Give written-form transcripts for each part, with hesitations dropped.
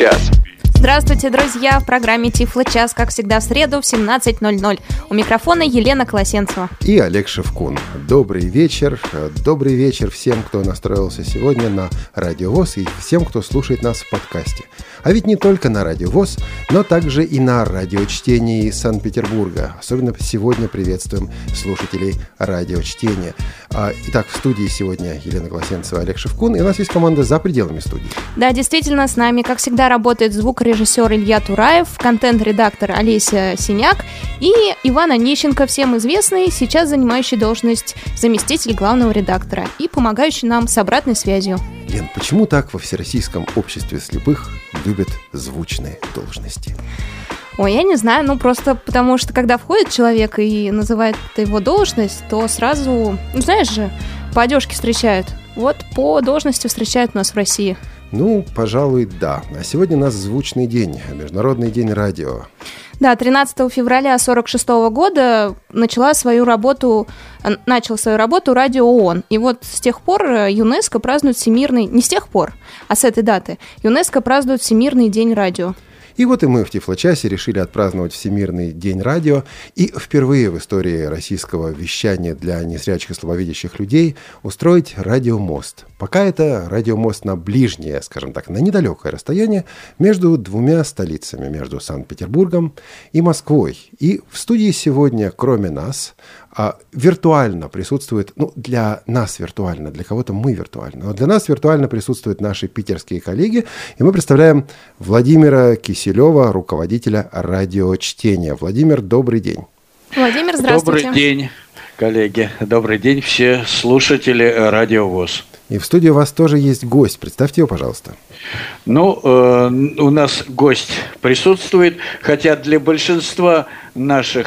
Тифлочас. Здравствуйте, друзья! В программе «Тифлочас», как всегда, в среду в 17:00. У микрофона Елена Колосенцева и Олег Шевкун. Добрый вечер! Добрый вечер всем, кто настроился сегодня на Радио ВОС, и всем, кто слушает нас в подкасте. А ведь не только на Радио ВОС, но также и на Радио Чтение из Санкт-Петербурга. Особенно сегодня приветствуем слушателей Радио Чтения. Итак, в студии сегодня Елена Колосенцева, Олег Шевкун, и у нас есть команда за пределами студии. Да, действительно, с нами, как всегда, работает звукорежиссер Илья Тураев, контент-редактор Олеся Синяк и Иван Онищенко, всем известный, сейчас занимающий должность заместитель главного редактора и помогающий нам с обратной связью. Лен, почему так во Всероссийском обществе слепых любят звучные должности? Ой, я не знаю, просто потому что, когда входит человек и называет его должность, то сразу, знаешь же, по одежке встречают. Вот по должности встречают нас в России. Пожалуй, да. А сегодня у нас звучный день, Международный день радио. Да, 13 февраля 1946 года начал свою работу Радио ООН. И вот с тех пор ЮНЕСКО празднует всемирный... Не с тех пор, а с этой даты. ЮНЕСКО празднует Всемирный день радио. И вот и мы в Тифлочасе решили отпраздновать Всемирный день радио, и впервые в истории российского вещания для незрячих и слабовидящих людей устроить радиомост. Пока это радиомост на ближнее, скажем так, на недалекое расстояние между двумя столицами, между Санкт-Петербургом и Москвой. И в студии сегодня, кроме нас, виртуально присутствует, для нас виртуально, для кого-то мы виртуально, но для нас виртуально присутствуют наши питерские коллеги, и мы представляем Владимира Киселева, руководителя Радио Чтения. Владимир, добрый день. Владимир, здравствуйте. Добрый день, коллеги. Добрый день, все слушатели Радио ВОС. И в студии у вас тоже есть гость. Представьте его, пожалуйста. У нас гость присутствует, хотя для большинства наших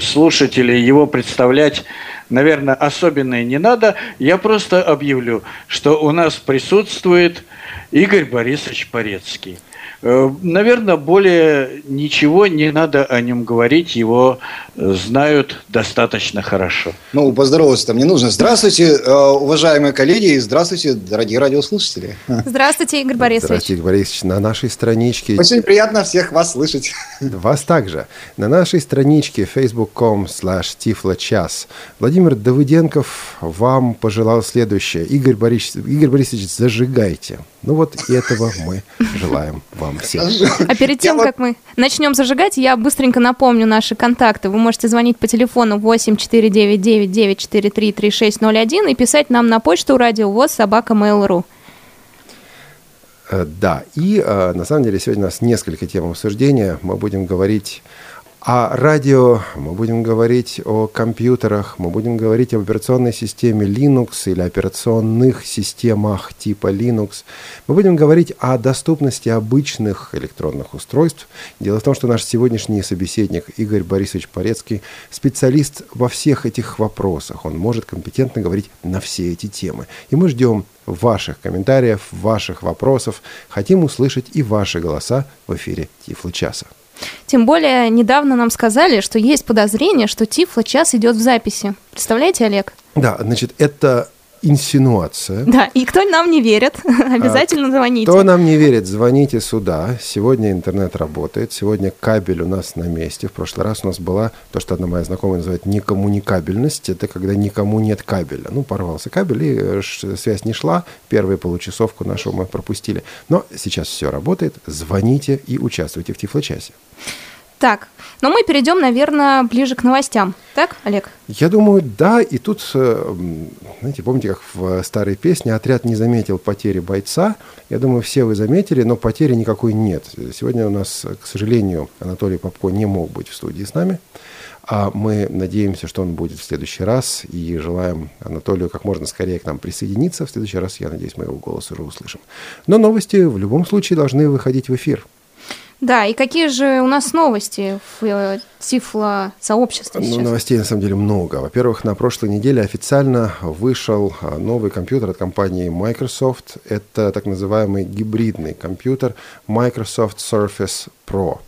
слушателей его представлять, наверное, особенно и не надо. Я просто объявлю, что у нас присутствует Игорь Борисович Порецкий. Наверное, более ничего не надо о нем говорить, его знают достаточно хорошо. Поздороваться там не нужно. Здравствуйте, уважаемые коллеги, и здравствуйте, дорогие радиослушатели. Здравствуйте, Игорь Борисович. Здравствуйте, Игорь Борисович, на нашей страничке... Очень приятно всех вас слышать. Вас также. На нашей страничке facebook.com/tiflochas Владимир Давыденков вам пожелал следующее. Игорь Борисович, зажигайте. И этого мы желаем вам всем. А перед тем, как мы начнем зажигать, я быстренько напомню наши контакты. Вы можете звонить по телефону 8-499-943-3601 и писать нам на почту радиовоз@mail.ru. Да, и на самом деле сегодня у нас несколько тем обсуждения. Мы будем говорить... о радио, мы будем говорить о компьютерах, мы будем говорить об операционной системе Linux или операционных системах типа Linux. Мы будем говорить о доступности обычных электронных устройств. Дело в том, что наш сегодняшний собеседник Игорь Борисович Порецкий специалист во всех этих вопросах. Он может компетентно говорить на все эти темы. И мы ждем ваших комментариев, ваших вопросов. Хотим услышать и ваши голоса в эфире Тифлочаса. Тем более, недавно нам сказали, что есть подозрение, что Тифлочас идет в записи. Представляете, Олег? Да, это инсинуация. Да, и кто нам не верит, обязательно звоните. Кто нам не верит, звоните сюда. Сегодня интернет работает, сегодня кабель у нас на месте. В прошлый раз у нас была то, что одна моя знакомая называет некоммуникабельность. Это когда никому нет кабеля. Порвался кабель, и связь не шла. Первую получасовку нашу мы пропустили. Но сейчас все работает. Звоните и участвуйте в Тифлочасе. Так, мы перейдем, наверное, ближе к новостям. Так, Олег? Я думаю, да. И тут, знаете, помните, как в старой песне «Отряд не заметил потери бойца». Я думаю, все вы заметили, но потери никакой нет. Сегодня у нас, к сожалению, Анатолий Попко не мог быть в студии с нами. А мы надеемся, что он будет в следующий раз. И желаем Анатолию как можно скорее к нам присоединиться. В следующий раз, я надеюсь, мы его голос уже услышим. Но новости в любом случае должны выходить в эфир. Да, и какие же у нас новости в тифло-сообществе сейчас? Новостей, на самом деле, много. Во-первых, на прошлой неделе официально вышел новый компьютер от компании Microsoft. Это так называемый гибридный компьютер Microsoft Surface Pro.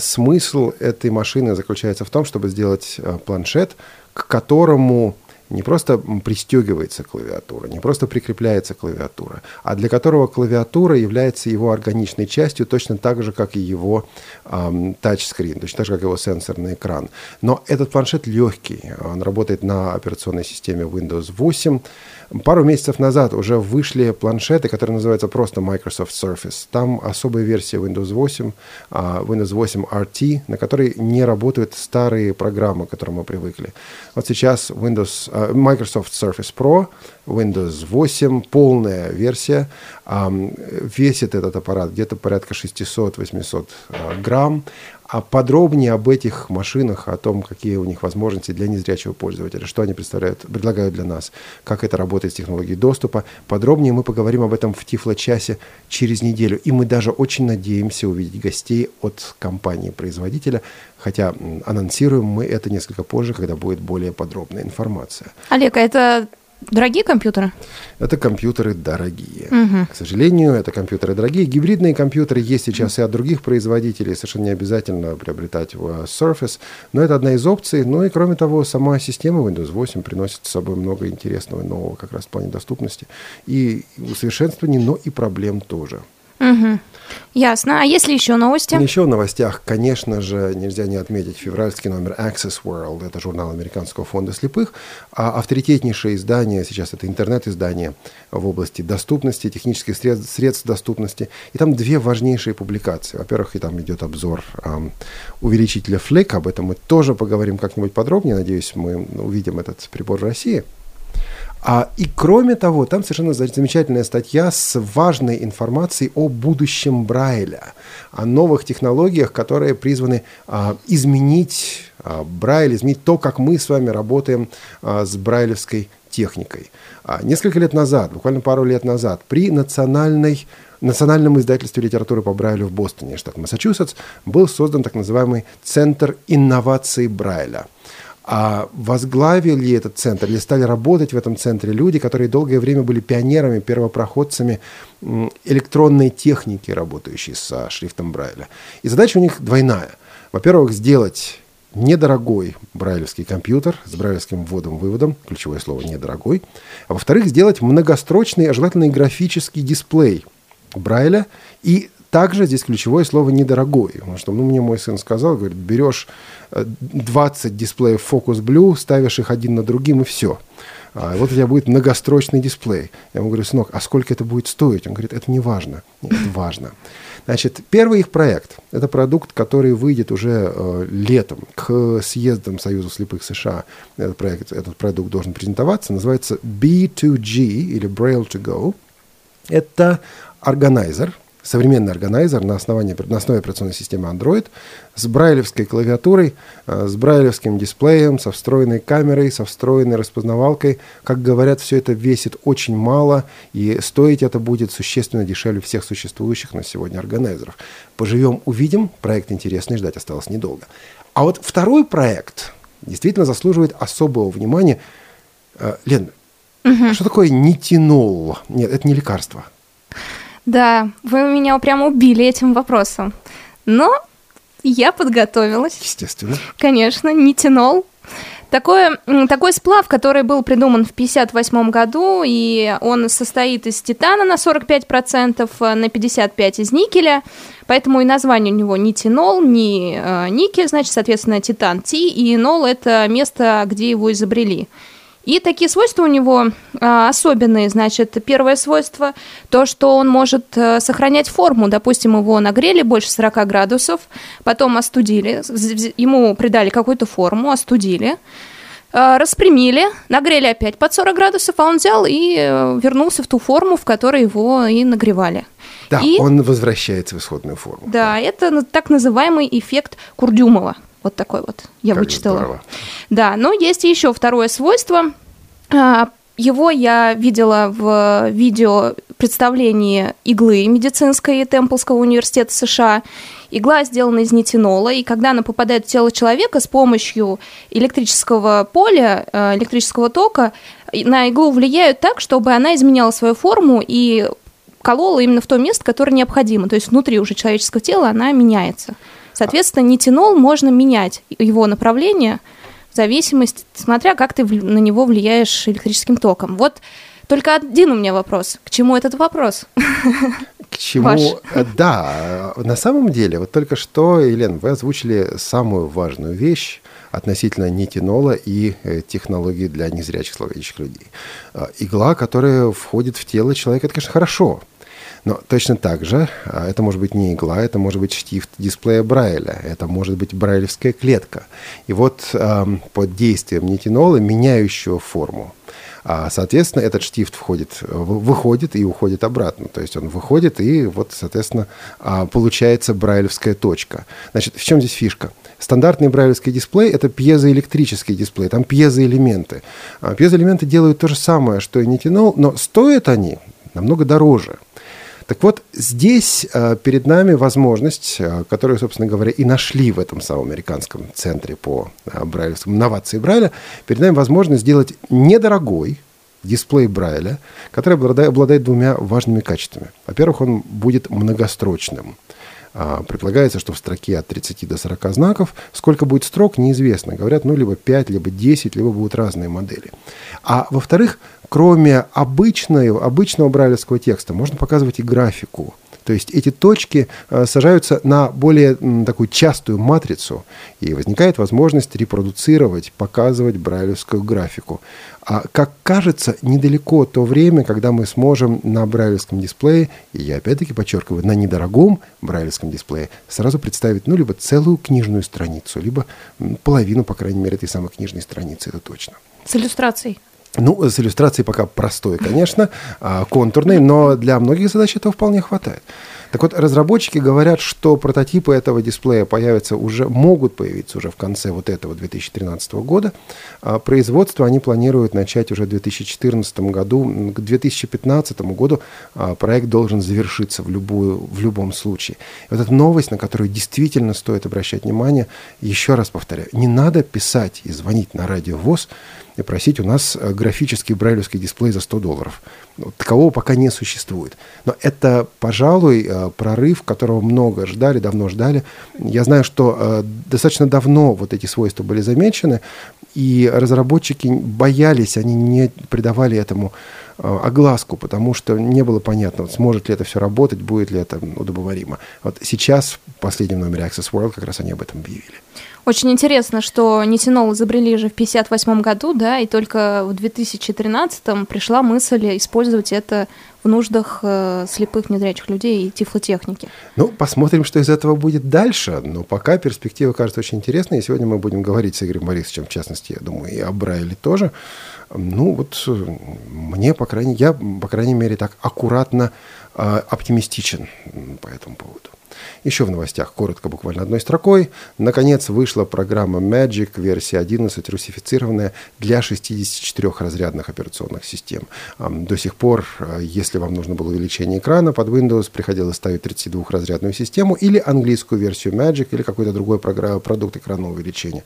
Смысл этой машины заключается в том, чтобы сделать планшет, к которому не просто пристегивается клавиатура, не просто прикрепляется клавиатура, а для которого клавиатура является его органичной частью, точно так же, как и его тачскрин, точно так же, как его сенсорный экран. Но этот планшет легкий, он работает на операционной системе Windows 8. Пару месяцев назад уже вышли планшеты, которые называются просто Microsoft Surface. Там особая версия Windows 8, Windows 8 RT, на которой не работают старые программы, к которым мы привыкли. Вот сейчас Microsoft Surface Pro, Windows 8, полная версия. Весит этот аппарат где-то порядка 600-800 грамм. А подробнее об этих машинах, о том, какие у них возможности для незрячего пользователя, что они предлагают для нас, как это работает с технологией доступа. Подробнее мы поговорим об этом в Тифлочасе через неделю. И мы даже очень надеемся увидеть гостей от компании-производителя, хотя анонсируем мы это несколько позже, когда будет более подробная информация. Олег, а это... дорогие компьютеры? Это компьютеры дорогие. Угу. К сожалению, это компьютеры дорогие. Гибридные компьютеры есть сейчас и от других производителей. Совершенно не обязательно приобретать Surface. Но это одна из опций. Ну и кроме того, сама система Windows 8 приносит с собой много интересного и нового как раз в плане доступности. И усовершенствований, но и проблем тоже. Угу. Ясно. А есть ли еще новости? Еще в новостях, конечно же, нельзя не отметить февральский номер Access World. Это журнал Американского фонда слепых. Авторитетнейшее издание, сейчас это интернет-издание в области доступности, технических средств доступности. И там две важнейшие публикации. Во-первых, и там идет обзор увеличителя FLIC. Об этом мы тоже поговорим как-нибудь подробнее. Надеюсь, мы увидим этот прибор в России. И кроме того, там совершенно замечательная статья с важной информацией о будущем Брайля, о новых технологиях, которые призваны изменить Брайль, изменить то, как мы с вами работаем с брайлевской техникой. Несколько лет назад, буквально пару лет назад, при Национальном издательстве литературы по Брайлю в Бостоне, штат Массачусетс, был создан так называемый Центр инноваций Брайля. Возглавили этот центр или стали работать в этом центре люди, которые долгое время были пионерами, первопроходцами электронной техники, работающей со шрифтом Брайля. И задача у них двойная. Во-первых, сделать недорогой брайлевский компьютер с брайлевским вводом-выводом, ключевое слово «недорогой». А во-вторых, сделать многострочный, а желательно и графический дисплей Брайля. И также здесь ключевое слово «недорогой». Потому что мне мой сын сказал, говорит, берешь 20 дисплеев Focus Blue, ставишь их один на другим и все. Вот у тебя будет многострочный дисплей. Я ему говорю, сынок, а сколько это будет стоить? Он говорит, это не важно. Нет, это важно. Значит, первый их проект – это продукт, который выйдет уже летом к съездам Союза слепых США. Этот продукт должен презентоваться. Называется B2G или Braille to Go. Это органайзер. Современный органайзер на основе операционной системы Android с брайлевской клавиатурой, с брайлевским дисплеем, со встроенной камерой, со встроенной распознавалкой. Как говорят, все это весит очень мало, и стоить это будет существенно дешевле всех существующих на сегодня органайзеров. Поживем, увидим. Проект интересный, ждать осталось недолго. А вот второй проект действительно заслуживает особого внимания. Лен, что такое нитинол? Нет, это не лекарство. Да, вы меня прямо убили этим вопросом. Но я подготовилась. Естественно. Конечно, нитинол. Такой сплав, который был придуман в 1958 году, и он состоит из титана на 45%, на 55% из никеля, поэтому и название у него ни тинол, ни никель, значит, соответственно, титан Ти, и нол – это место, где его изобрели. И такие свойства у него особенные, значит, первое свойство – то, что он может сохранять форму. Допустим, его нагрели больше 40 градусов, потом остудили, ему придали какую-то форму, остудили, распрямили, нагрели опять под 40 градусов, а он взял и вернулся в ту форму, в которой его и нагревали. Да, он возвращается в исходную форму. Да, это так называемый эффект Курдюмова. Вот такой вот, я как вычитала. Здорово. Да, но есть еще второе свойство. Его я видела в видео представлении иглы медицинской Темплского университета США. Игла сделана из нитинола, и когда она попадает в тело человека с помощью электрического поля, электрического тока, на иглу влияют так, чтобы она изменяла свою форму и колола именно в то место, которое необходимо. То есть внутри уже человеческого тела она меняется. Соответственно, нитинол можно менять его направление зависимость, смотря как ты на него влияешь электрическим током. Вот только один у меня вопрос. К чему этот вопрос? К чему? Ваш. Да, на самом деле, вот только что, Елена, вы озвучили самую важную вещь относительно нитинола и технологии для незрячих слабовидящих людей. Игла, которая входит в тело человека, это, конечно, хорошо. Но точно так же, это может быть не игла, это может быть штифт дисплея Брайля, это может быть брайлевская клетка. И вот под действием нитинола, меняющего форму, соответственно, этот штифт выходит и уходит обратно. То есть он выходит, и вот, соответственно, получается брайлевская точка. Значит, в чем здесь фишка? Стандартный брайлевский дисплей – это пьезоэлектрический дисплей, там пьезоэлементы. Пьезоэлементы делают то же самое, что и нитинол, но стоят они намного дороже. Так вот, здесь перед нами возможность, которую, собственно говоря, и нашли в этом самом американском центре по брайлевскому новации Брайля, перед нами возможность сделать недорогой дисплей Брайля, который обладает двумя важными качествами. Во-первых, он будет многострочным. Предполагается, что в строке от 30 до 40 знаков. Сколько будет строк, неизвестно. Говорят, либо 5, либо 10, либо будут разные модели. А во-вторых, кроме обычного брайлевского текста, можно показывать и графику. То есть эти точки сажаются на более такую частую матрицу, и возникает возможность репродуцировать, показывать брайлевскую графику. А, как кажется, недалеко то время, когда мы сможем на брайлевском дисплее, и я опять-таки подчеркиваю, на недорогом брайлевском дисплее, сразу представить либо целую книжную страницу, либо половину, по крайней мере, этой самой книжной страницы, это точно. С иллюстрацией. С иллюстрацией пока простой, конечно, контурной, но для многих задач этого вполне хватает. Так вот, разработчики говорят, что прототипы этого дисплея могут появиться уже в конце вот этого 2013 года. Производство они планируют начать уже в 2014 году. К 2015 году проект должен завершиться в любом случае. Вот эта новость, на которую действительно стоит обращать внимание, еще раз повторяю, не надо писать и звонить на Радио ВОС и просить у нас графический брайлевский дисплей за $100. Такового пока не существует. Но это, пожалуй, прорыв, которого много ждали, давно ждали. Я знаю, что достаточно давно вот эти свойства были замечены, и разработчики боялись, они не придавали этому огласку, потому что не было понятно, сможет ли это все работать, будет ли это удобоваримо. Вот сейчас в последнем номере Access World как раз они об этом объявили. Очень интересно, что нитинол изобрели же в 1958 году, да, и только в 2013 пришла мысль использовать это в нуждах слепых незрячих людей и тифлотехники. Посмотрим, что из этого будет дальше, но пока перспектива кажется очень интересной, и сегодня мы будем говорить с Игорем Борисовичем, в частности, я думаю, и о Брайле тоже. Я, по крайней мере, так аккуратно оптимистичен по этому поводу. Еще в новостях, коротко, буквально одной строкой. Наконец вышла программа Magic, версия 11, русифицированная для 64 разрядных операционных систем. До сих пор, если вам нужно было увеличение экрана, под Windows приходилось ставить 32-разрядную систему или английскую версию Magic, или какой-то другой продукт экранного увеличения.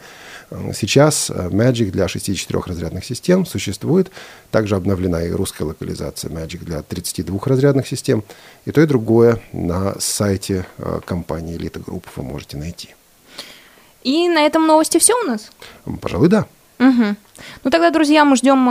Сейчас Magic для 64 разрядных систем существует. Также обновлена и русская локализация Magic для 32 разрядных систем. И то, и другое на сайте компании «Элита Групп» вы можете найти. И на этом новости все у нас? Пожалуй, да. Угу. Тогда, друзья, мы ждем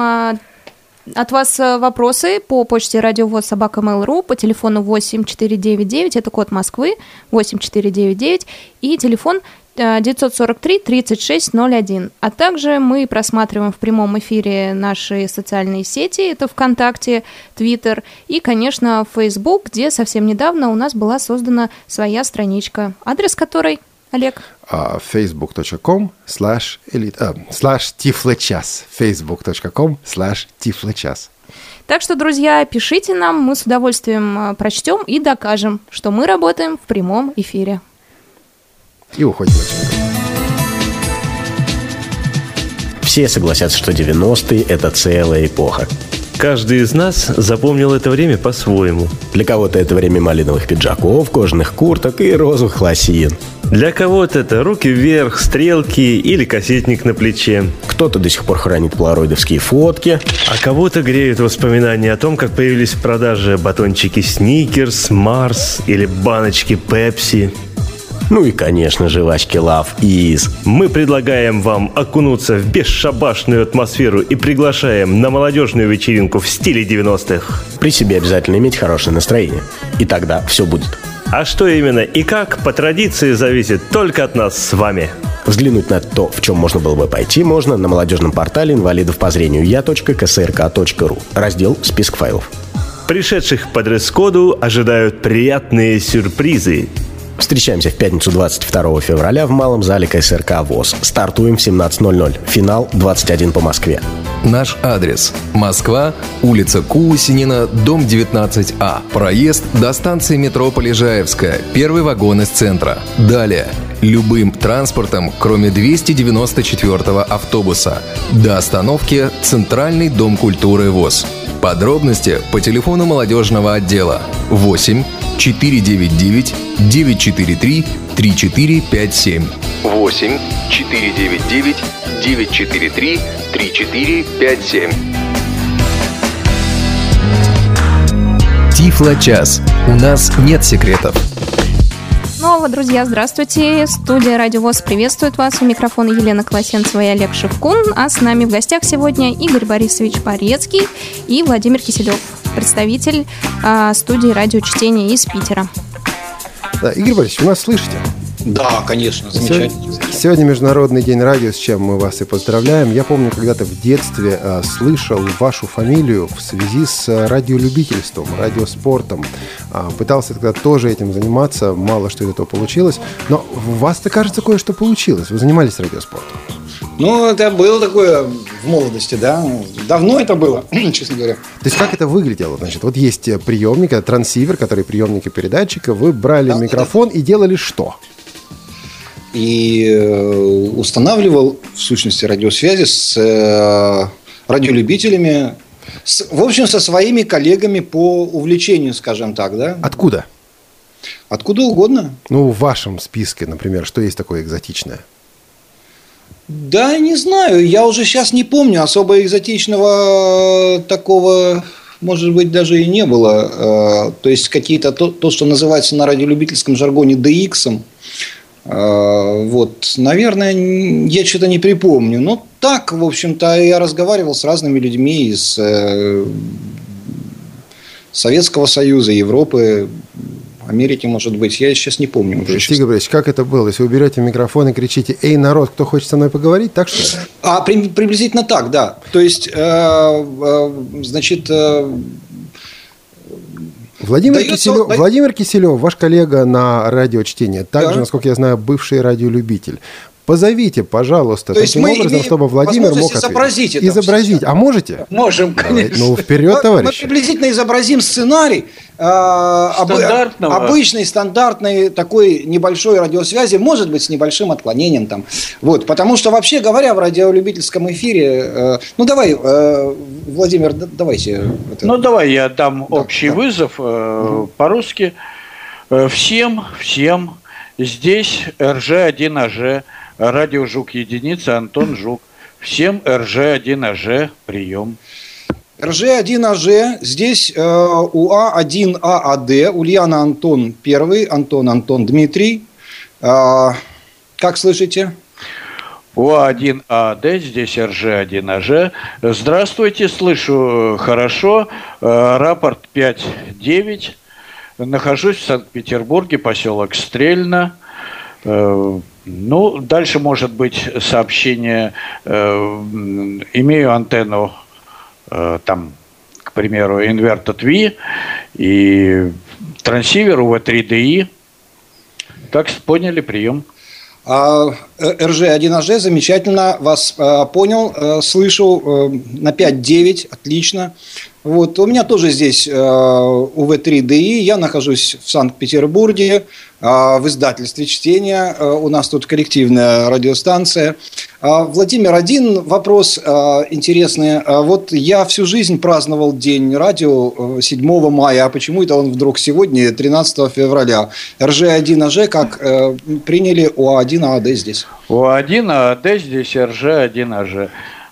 от вас вопросы по почте радиовоз@mail.ru, по телефону 8499, это код Москвы, 8499, и телефон 943-3601. А также мы просматриваем в прямом эфире наши социальные сети, это ВКонтакте, Твиттер и, конечно, Фейсбук, где совсем недавно у нас была создана своя страничка, адрес которой, Олег? facebook.com/tiflochas facebook.com/tiflochas. Так что, друзья, пишите нам, мы с удовольствием прочтем и докажем, что мы работаем в прямом эфире. И уходим. Все согласятся, что 90-е – это целая эпоха. Каждый из нас запомнил это время по-своему. Для кого-то это время малиновых пиджаков, кожаных курток и розовых лосин. Для кого-то это руки вверх, стрелки или кассетник на плече. Кто-то до сих пор хранит полароидовские фотки. А кого-то греют воспоминания о том, как появились в продаже батончики Сникерс, Марс или баночки Пепси. Ну и, конечно, жвачки Love Is. Мы предлагаем вам окунуться в бесшабашную атмосферу и приглашаем на молодежную вечеринку в стиле 90-х. При себе обязательно иметь хорошее настроение. И тогда все будет. А что именно и как, по традиции, зависит только от нас с вами. Взглянуть на то, в чем можно было бы пойти, можно на молодежном портале инвалидов по зрению я.ксрк.ру, раздел «Список файлов». Пришедших по дресс-коду ожидают приятные сюрпризы. Встречаемся в пятницу 22 февраля в малом зале КСРК ВОС. Стартуем в 17:00. Финал 21 по Москве. Наш адрес: Москва, улица Кулусинина, дом 19А. Проезд до станции метро Полежаевская, первый вагон из центра. Далее. Любым транспортом, кроме 294-го автобуса. До остановки Центральный дом культуры ВОС. Подробности по телефону молодежного отдела 8-499-943-3457. 8-499-943-3457. Тифлочас. У нас нет секретов. Снова, друзья, здравствуйте. Студия Радио ВОС приветствует вас. У микрофона Елена Колосенцева и Олег Шевкун. А с нами в гостях сегодня Игорь Борисович Порецкий и Владимир Киселев, представитель студии Радио Чтение из Питера. Да, Игорь Борисович, вы нас слышите? Да, конечно, замечательно. Сегодня Международный день радио, с чем мы вас и поздравляем. Я помню, когда-то в детстве слышал вашу фамилию в связи с радиолюбительством, радиоспортом. Пытался тогда тоже этим заниматься, мало что из этого получилось. Но у вас-то, кажется, кое-что получилось. Вы занимались радиоспортом. Ну, это было такое в молодости, да. Давно это было, честно говоря. То есть, как это выглядело? Значит, вот есть приемник, это трансивер, который приемник и передатчик. Вы брали микрофон и делали что? И устанавливал, в сущности, радиосвязи с радиолюбителями, в общем, со своими коллегами по увлечению, скажем так, да? Откуда? Откуда угодно. Ну, в вашем списке, например, что есть такое экзотичное? Да, не знаю. Я уже сейчас не помню. Особо экзотичного такого, может быть, даже и не было. То есть, какие-то то, что называется на радиолюбительском жаргоне DX-ом. Вот, наверное, я что-то не припомню. Но так, в общем-то, я разговаривал с разными людьми из Советского Союза, Европы, Америки, может быть. Я сейчас не помню. Игорь Борисович, как это было? Если вы берете микрофон и кричите: «Эй, народ, кто хочет со мной поговорить», так что ли? Приблизительно так, да. То есть, Владимир Киселев, ваш коллега на радиочтении, также, да, насколько я знаю, бывший радиолюбитель. Позовите, пожалуйста, то таким образом, чтобы Владимир мог ответить. Изобразить. А можете? Можем, конечно. Ну, вперед, товарищи. Мы приблизительно изобразим сценарий обычной, стандартной такой небольшой радиосвязи, может быть, с небольшим отклонением там. Вот, потому что, вообще говоря, в радиолюбительском эфире... ну, давай, Владимир, давайте. Ну, давай я дам общий вызов по-русски. Всем здесь РЖ1АЖ. Радио Жук единица, Антон Жук. Всем РЖ1АЖ, прием. РЖ1АЖ, здесь УА1ААД, Ульяна Антон первый, Антон Дмитрий. Как слышите? УА1ААД, здесь РЖ1АЖ. Здравствуйте, слышу хорошо. Рапорт 5.9. Нахожусь в Санкт-Петербурге, поселок Стрельно. Ну, дальше может быть сообщение, имею антенну, там, к примеру, Inverted V и трансивер UV3DI. Так, поняли, прием. РЖ1АЖ, замечательно, вас понял, слышу на 5.9, отлично. Вот, у меня тоже здесь UV3DI, я нахожусь в Санкт-Петербурге, в издательстве «Чтение», у нас тут коллективная радиостанция. Владимир, один вопрос интересный. Вот я всю жизнь праздновал День радио 7 мая, а почему это он вдруг сегодня, 13 февраля? РЖ1АЖ, как приняли УА1ААД здесь? УА1ААД здесь РЖ1АЖ.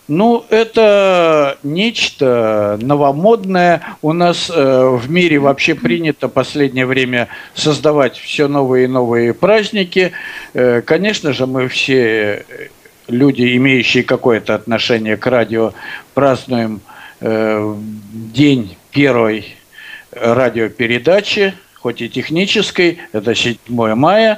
Ну, это нечто новомодное. У нас в мире вообще принято в последнее время создавать все новые и новые праздники. Конечно же, мы все люди, имеющие какое-то отношение к радио, празднуем день первой радиопередачи, хоть и технической, это 7 мая,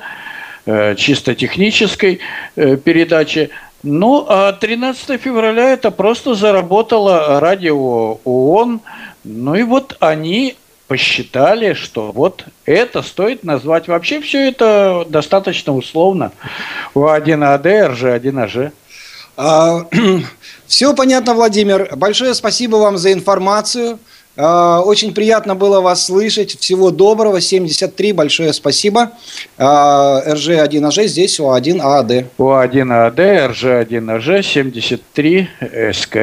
чисто технической передачи. Ну, а 13 февраля это просто заработало Радио ООН. Ну и вот они посчитали, что вот это стоит назвать. Вообще все это достаточно условно. О1АД, РЖ1АЖ. Все понятно, Владимир. Большое спасибо вам за информацию. Очень приятно было вас слышать. Всего доброго. 73. Большое спасибо. РЖ1АЖ здесь О1ААД. О1ААД, РЖ1АЖ, 73 СК.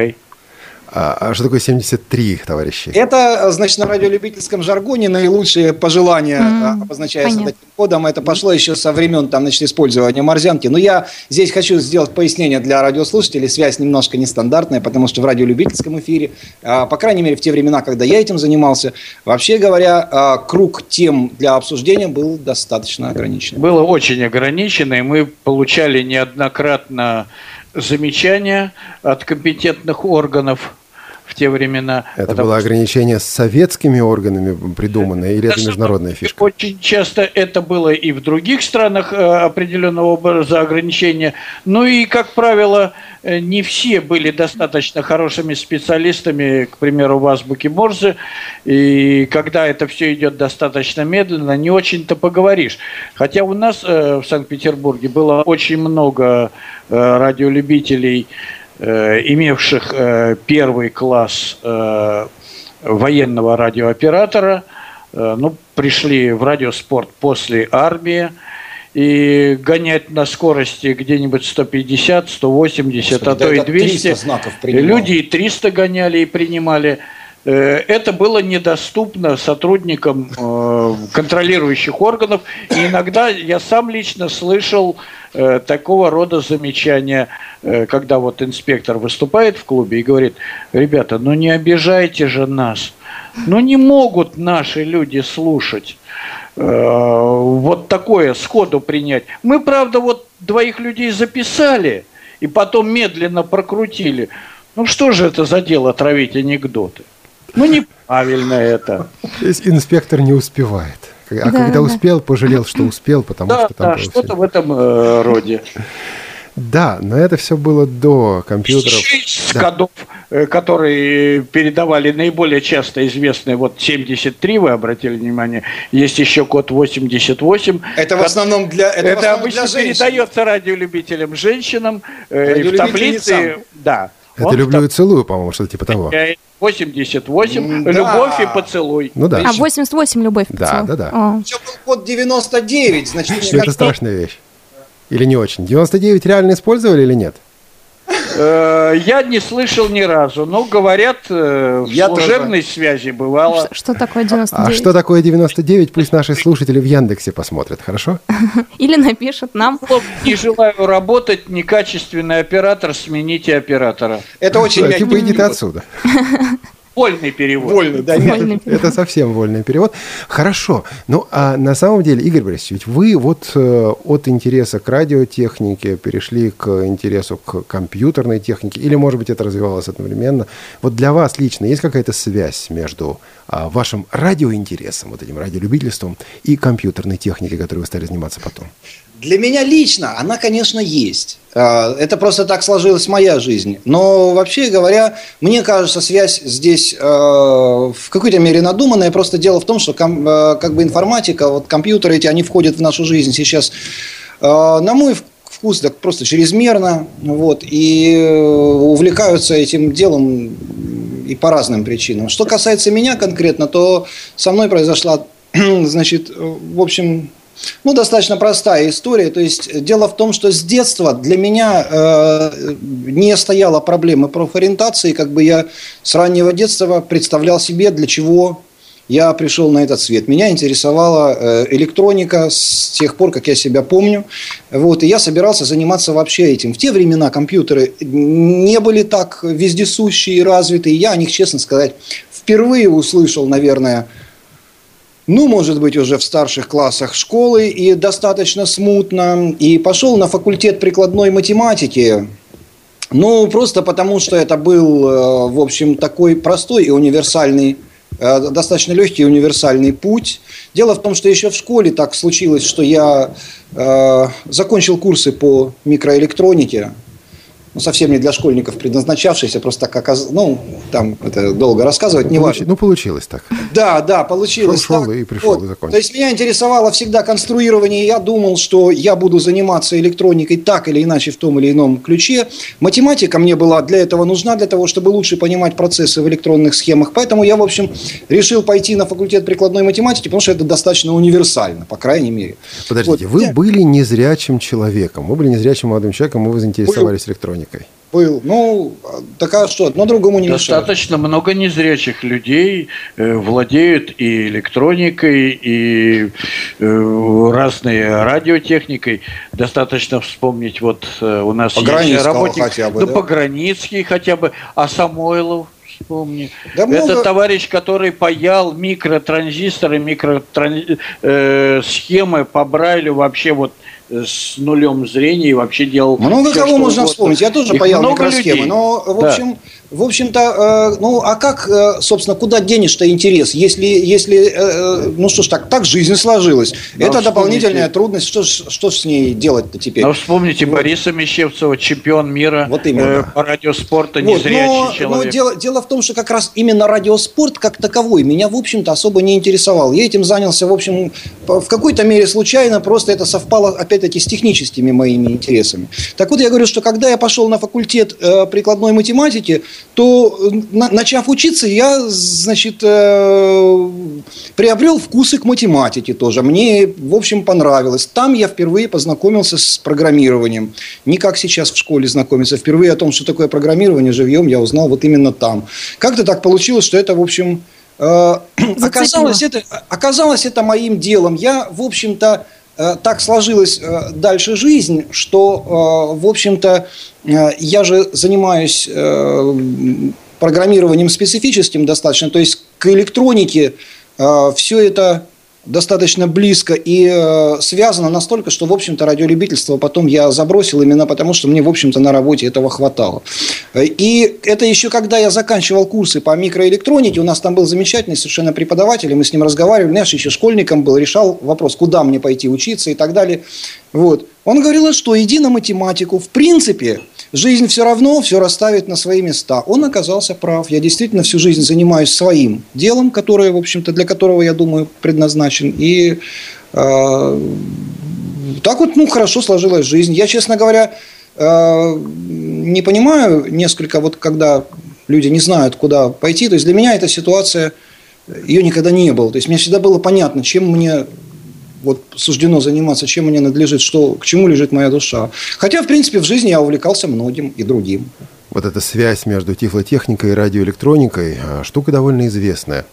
А что такое 73, товарищи? Это, значит, на радиолюбительском жаргоне наилучшие пожелания обозначаются таким кодом. Это пошло еще со времен там, значит, использования морзянки. Но я здесь хочу сделать пояснение для радиослушателей. Связь немножко нестандартная, потому что в радиолюбительском эфире, по крайней мере, в те времена, когда я этим занимался, вообще говоря, круг тем для обсуждения был достаточно ограничен. Было очень ограничено, и мы получали неоднократно замечания от компетентных органов в те времена. Это было ограничение с советскими органами придуманное, или это международная фишка? Очень часто это было и в других странах определенного образа ограничения. Ну и, как правило, не все были достаточно хорошими специалистами, к примеру, в азбуке Морзе. И когда это все идет достаточно медленно, не очень-то поговоришь. Хотя у нас в Санкт-Петербурге было очень много радиолюбителей, имевших первый класс военного радиооператора, ну, пришли в радиоспорт после армии, и гонять на скорости где-нибудь 150, 180, господи, а то и 200. Люди и 300 гоняли и принимали. Это было недоступно сотрудникам контролирующих органов. И иногда я сам лично слышал такого рода замечания, когда вот инспектор выступает в клубе и говорит: ребята, ну не обижайте же нас, ну не могут наши люди слушать. Вот такое сходу принять. Мы, правда, вот двоих людей записали и потом медленно прокрутили. Ну что же это за дело травить анекдоты? Ну, неправильно это. То есть инспектор не успевает. А да, когда успел, пожалел, что успел, потому что там... Да, что-то в этом роде. Да, но это все было до компьютеров. С кодов, которые передавали наиболее часто известные, вот 73, вы обратили внимание, есть еще код 88. Это в основном для женщин. Это обычно передается радиолюбителям, женщинам. В таблице, да. Это он «люблю и целую», по-моему, что-то типа того. 88, да. «Любовь и поцелуй». Ну, да. А, 88, «Любовь и поцелуй». Да, да, да. Еще был код 99, значит... Это страшная вещь. Или не очень. 99 реально использовали или нет? Я не слышал ни разу, но, говорят, в служебной связи бывало. Что такое 99? А что такое 99, пусть наши слушатели в Яндексе посмотрят, хорошо? Или напишут нам. Не желаю работать, некачественный оператор, смените оператора. Это очень... Типа идите отсюда. Вольный перевод. Вольный, да, вольный перевод. Это совсем вольный перевод. Хорошо. Ну, а на самом деле, Игорь Борисович, вы вот от интереса к радиотехнике перешли к интересу к компьютерной технике, или, может быть, это развивалось одновременно. Вот для вас лично есть какая-то связь между вашим радиоинтересом, вот этим радиолюбительством, и компьютерной техникой, которой вы стали заниматься потом? Для меня лично она, конечно, есть. Это просто так сложилась моя жизнь. Но вообще говоря, мне кажется, связь здесь в какой-то мере надуманная. Просто дело в том, что как бы информатика, вот компьютеры эти, они входят в нашу жизнь сейчас, на мой вкус, так просто чрезмерно. Вот, и увлекаются этим делом и по разным причинам. Что касается меня конкретно, то со мной произошла, значит, в общем... Ну, достаточно простая история. То есть, дело в том, что с детства для меня не стояла проблема профориентации. Как бы я с раннего детства представлял себе, для чего я пришел на этот свет. Меня интересовала электроника с тех пор, как я себя помню. Вот, и я собирался заниматься вообще этим. В те времена компьютеры не были так вездесущие и развитые. Я о них, честно сказать, впервые услышал, наверное, ну, может быть, уже в старших классах школы, и достаточно смутно. И пошел на факультет прикладной математики. Ну, просто потому, что это был, в общем, такой простой и универсальный, достаточно легкий и универсальный путь. Дело в том, что еще в школе так случилось, что я закончил курсы по микроэлектронике. Ну, совсем не для школьников предназначавшийся, просто как оказалось, ну, там это долго рассказывать, не важно. Ну, получилось так. Да, получилось так. Шел и пришел, и закончил. То есть, меня интересовало всегда конструирование, я думал, что я буду заниматься электроникой так или иначе в том или ином ключе. Математика мне была для этого нужна, для того, чтобы лучше понимать процессы в электронных схемах, поэтому я, в общем, решил пойти на факультет прикладной математики, потому что это достаточно универсально, по крайней мере. Подождите, вот. Вы были незрячим человеком, вы были незрячим молодым человеком, и вы заинтересовались электроникой. Был. Ну, такая что, одно другому не мешает. Достаточно много незрячих людей владеют и электроникой, и разной радиотехникой. Достаточно вспомнить, вот у нас есть работник, хотя бы, да? Пограницкий хотя бы, а Самойлов. Вспомни. Да это много... товарищ, который паял микротранзисторы, схемы по Брайлю вообще вот с нулем зрения и вообще делал... Много все, кого можно угодно вспомнить. Я тоже паял микросхемы. Людей. Но, в общем-то, ну, а как, собственно, куда денешь-то интерес? Если ну что ж, так жизнь сложилась. Но это дополнительная трудность. Что ж с ней делать-то теперь? Но вспомните вот. Бориса Мещевцева, чемпион мира вот по радиоспорту, незрячий человек. Но дело в том, что как раз именно радиоспорт как таковой меня, в общем-то, особо не интересовал. Я этим занялся, в общем, в какой-то мере случайно, просто это совпало, опять-таки, с техническими моими интересами. Так вот, я говорю, что когда я пошел на факультет прикладной математики, то, начав учиться, я, значит, приобрел вкусы к математике тоже. Мне, в общем, понравилось. Там я впервые познакомился с программированием. Не как сейчас в школе знакомиться. Впервые о том, что такое программирование живьем, я узнал вот именно там. Как-то так получилось, что это, в общем, оказалось это моим делом. Я, в общем-то, так сложилась дальше жизнь, что, в общем-то, я же занимаюсь программированием специфическим достаточно, то есть к электронике все это достаточно близко и связано настолько, что, в общем-то, радиолюбительство потом я забросил именно потому, что мне, в общем-то, на работе этого хватало. И это еще когда я заканчивал курсы по микроэлектронике, у нас там был замечательный совершенно преподаватель, и мы с ним разговаривали, я же еще школьником был, решал вопрос, куда мне пойти учиться и так далее. Вот. Он говорил, что иди на математику, в принципе, жизнь все равно все расставит на свои места. Он оказался прав. Я действительно всю жизнь занимаюсь своим делом, которое, в общем-то, для которого, я думаю, предназначен. И так вот, ну, хорошо сложилась жизнь. Я, честно говоря, не понимаю несколько, вот когда люди не знают, куда пойти. То есть, для меня эта ситуация, ее никогда не было. То есть, мне всегда было понятно, чем мне... вот суждено заниматься, чем мне надлежит, что, к чему лежит моя душа. Хотя, в принципе, в жизни я увлекался многим и другим. Вот эта связь между тифлотехникой и радиоэлектроникой – штука довольно известная.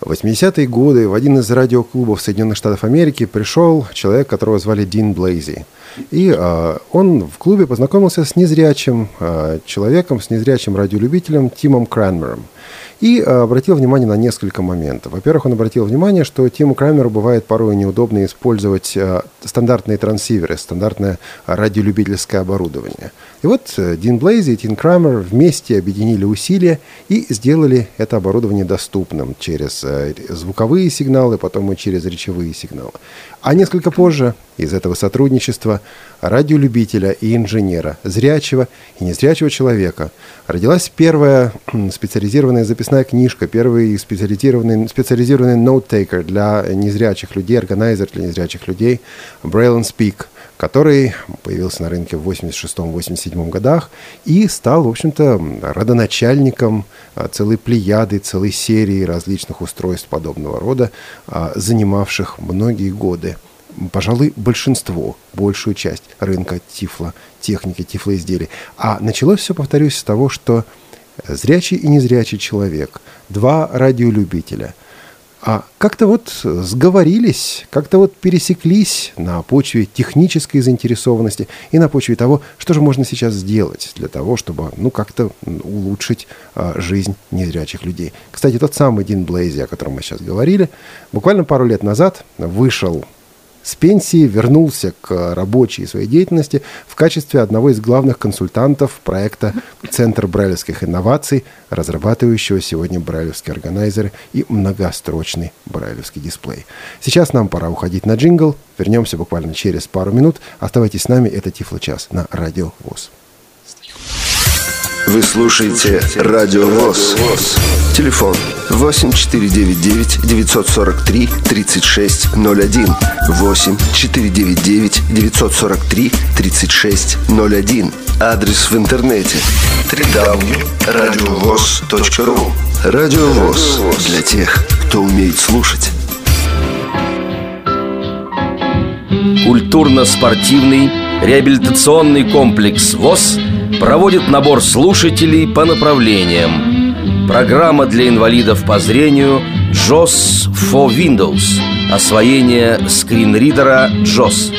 В 80-е годы в один из радиоклубов Соединенных Штатов Америки пришел человек, которого звали Дин Блейзи. И он в клубе познакомился с незрячим человеком, с незрячим радиолюбителем Тимом Кранмером. И обратил внимание на несколько моментов. Во-первых, он обратил внимание, что Тиму Кранмеру бывает порой неудобно использовать стандартные трансиверы, стандартное радиолюбительское оборудование. И вот Дин Блейзи и Тим Кранмер вместе объединили усилия и сделали это оборудование доступным через звуковые сигналы, потом и через речевые сигналы. А несколько позже из этого сотрудничества радиолюбителя и инженера, зрячего и незрячего человека, родилась первая специализированная записная книжка, первый специализированный ноут-тейкер для незрячих людей, органайзер для незрячих людей Braille and Speak, который появился на рынке в 86-87 годах и стал, в общем-то, родоначальником целой плеяды, целой серии различных устройств подобного рода, занимавших многие годы, пожалуй, большую часть рынка тифлотехники, тифлоизделий. А началось все, повторюсь, с того, что зрячий и незрячий человек, два радиолюбителя, А как-то вот сговорились, как-то вот пересеклись на почве технической заинтересованности и на почве того, что же можно сейчас сделать для того, чтобы, как-то улучшить жизнь незрячих людей. Кстати, тот самый Дин Блейзи, о котором мы сейчас говорили, буквально пару лет назад вышел с пенсии, вернулся к рабочей своей деятельности в качестве одного из главных консультантов проекта «Центр брайлевских инноваций», разрабатывающего сегодня брайлевские органайзеры и многострочный брайлевский дисплей. Сейчас нам пора уходить на джингл. Вернемся буквально через пару минут. Оставайтесь с нами. Это Тифлочас на Радио ВОС. Вы слушаете Радио ВОС. Телефон 8499-943-3601. 8499-943-3601. Адрес в интернете www.radiovos.ru. Радио ВОС для тех, кто умеет слушать. Культурно-спортивный реабилитационный комплекс ВОС проводит набор слушателей по направлениям. Программа для инвалидов по зрению JOS for Windows. Освоение скринридера JOS.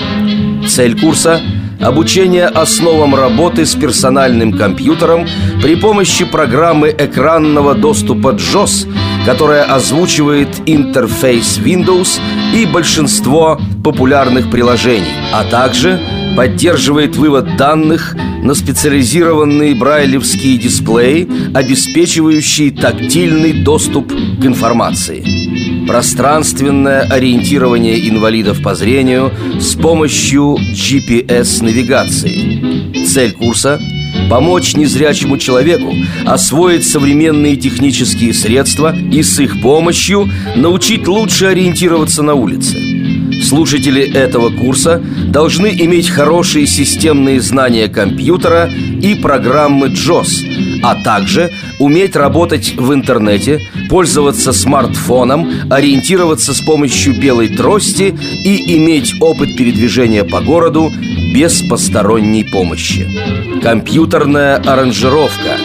Цель курса – обучение основам работы с персональным компьютером при помощи программы экранного доступа JOS, которая озвучивает интерфейс Windows и большинство популярных приложений, а также поддерживает вывод данных на специализированные брайлевские дисплеи, обеспечивающие тактильный доступ к информации. Пространственное ориентирование инвалидов по зрению с помощью GPS-навигации. Цель курса – помочь незрячему человеку освоить современные технические средства и с их помощью научить лучше ориентироваться на улице. Слушатели этого курса должны иметь хорошие системные знания компьютера и программы JOS, а также уметь работать в интернете, пользоваться смартфоном, ориентироваться с помощью белой трости и иметь опыт передвижения по городу без посторонней помощи. Компьютерная аранжировка.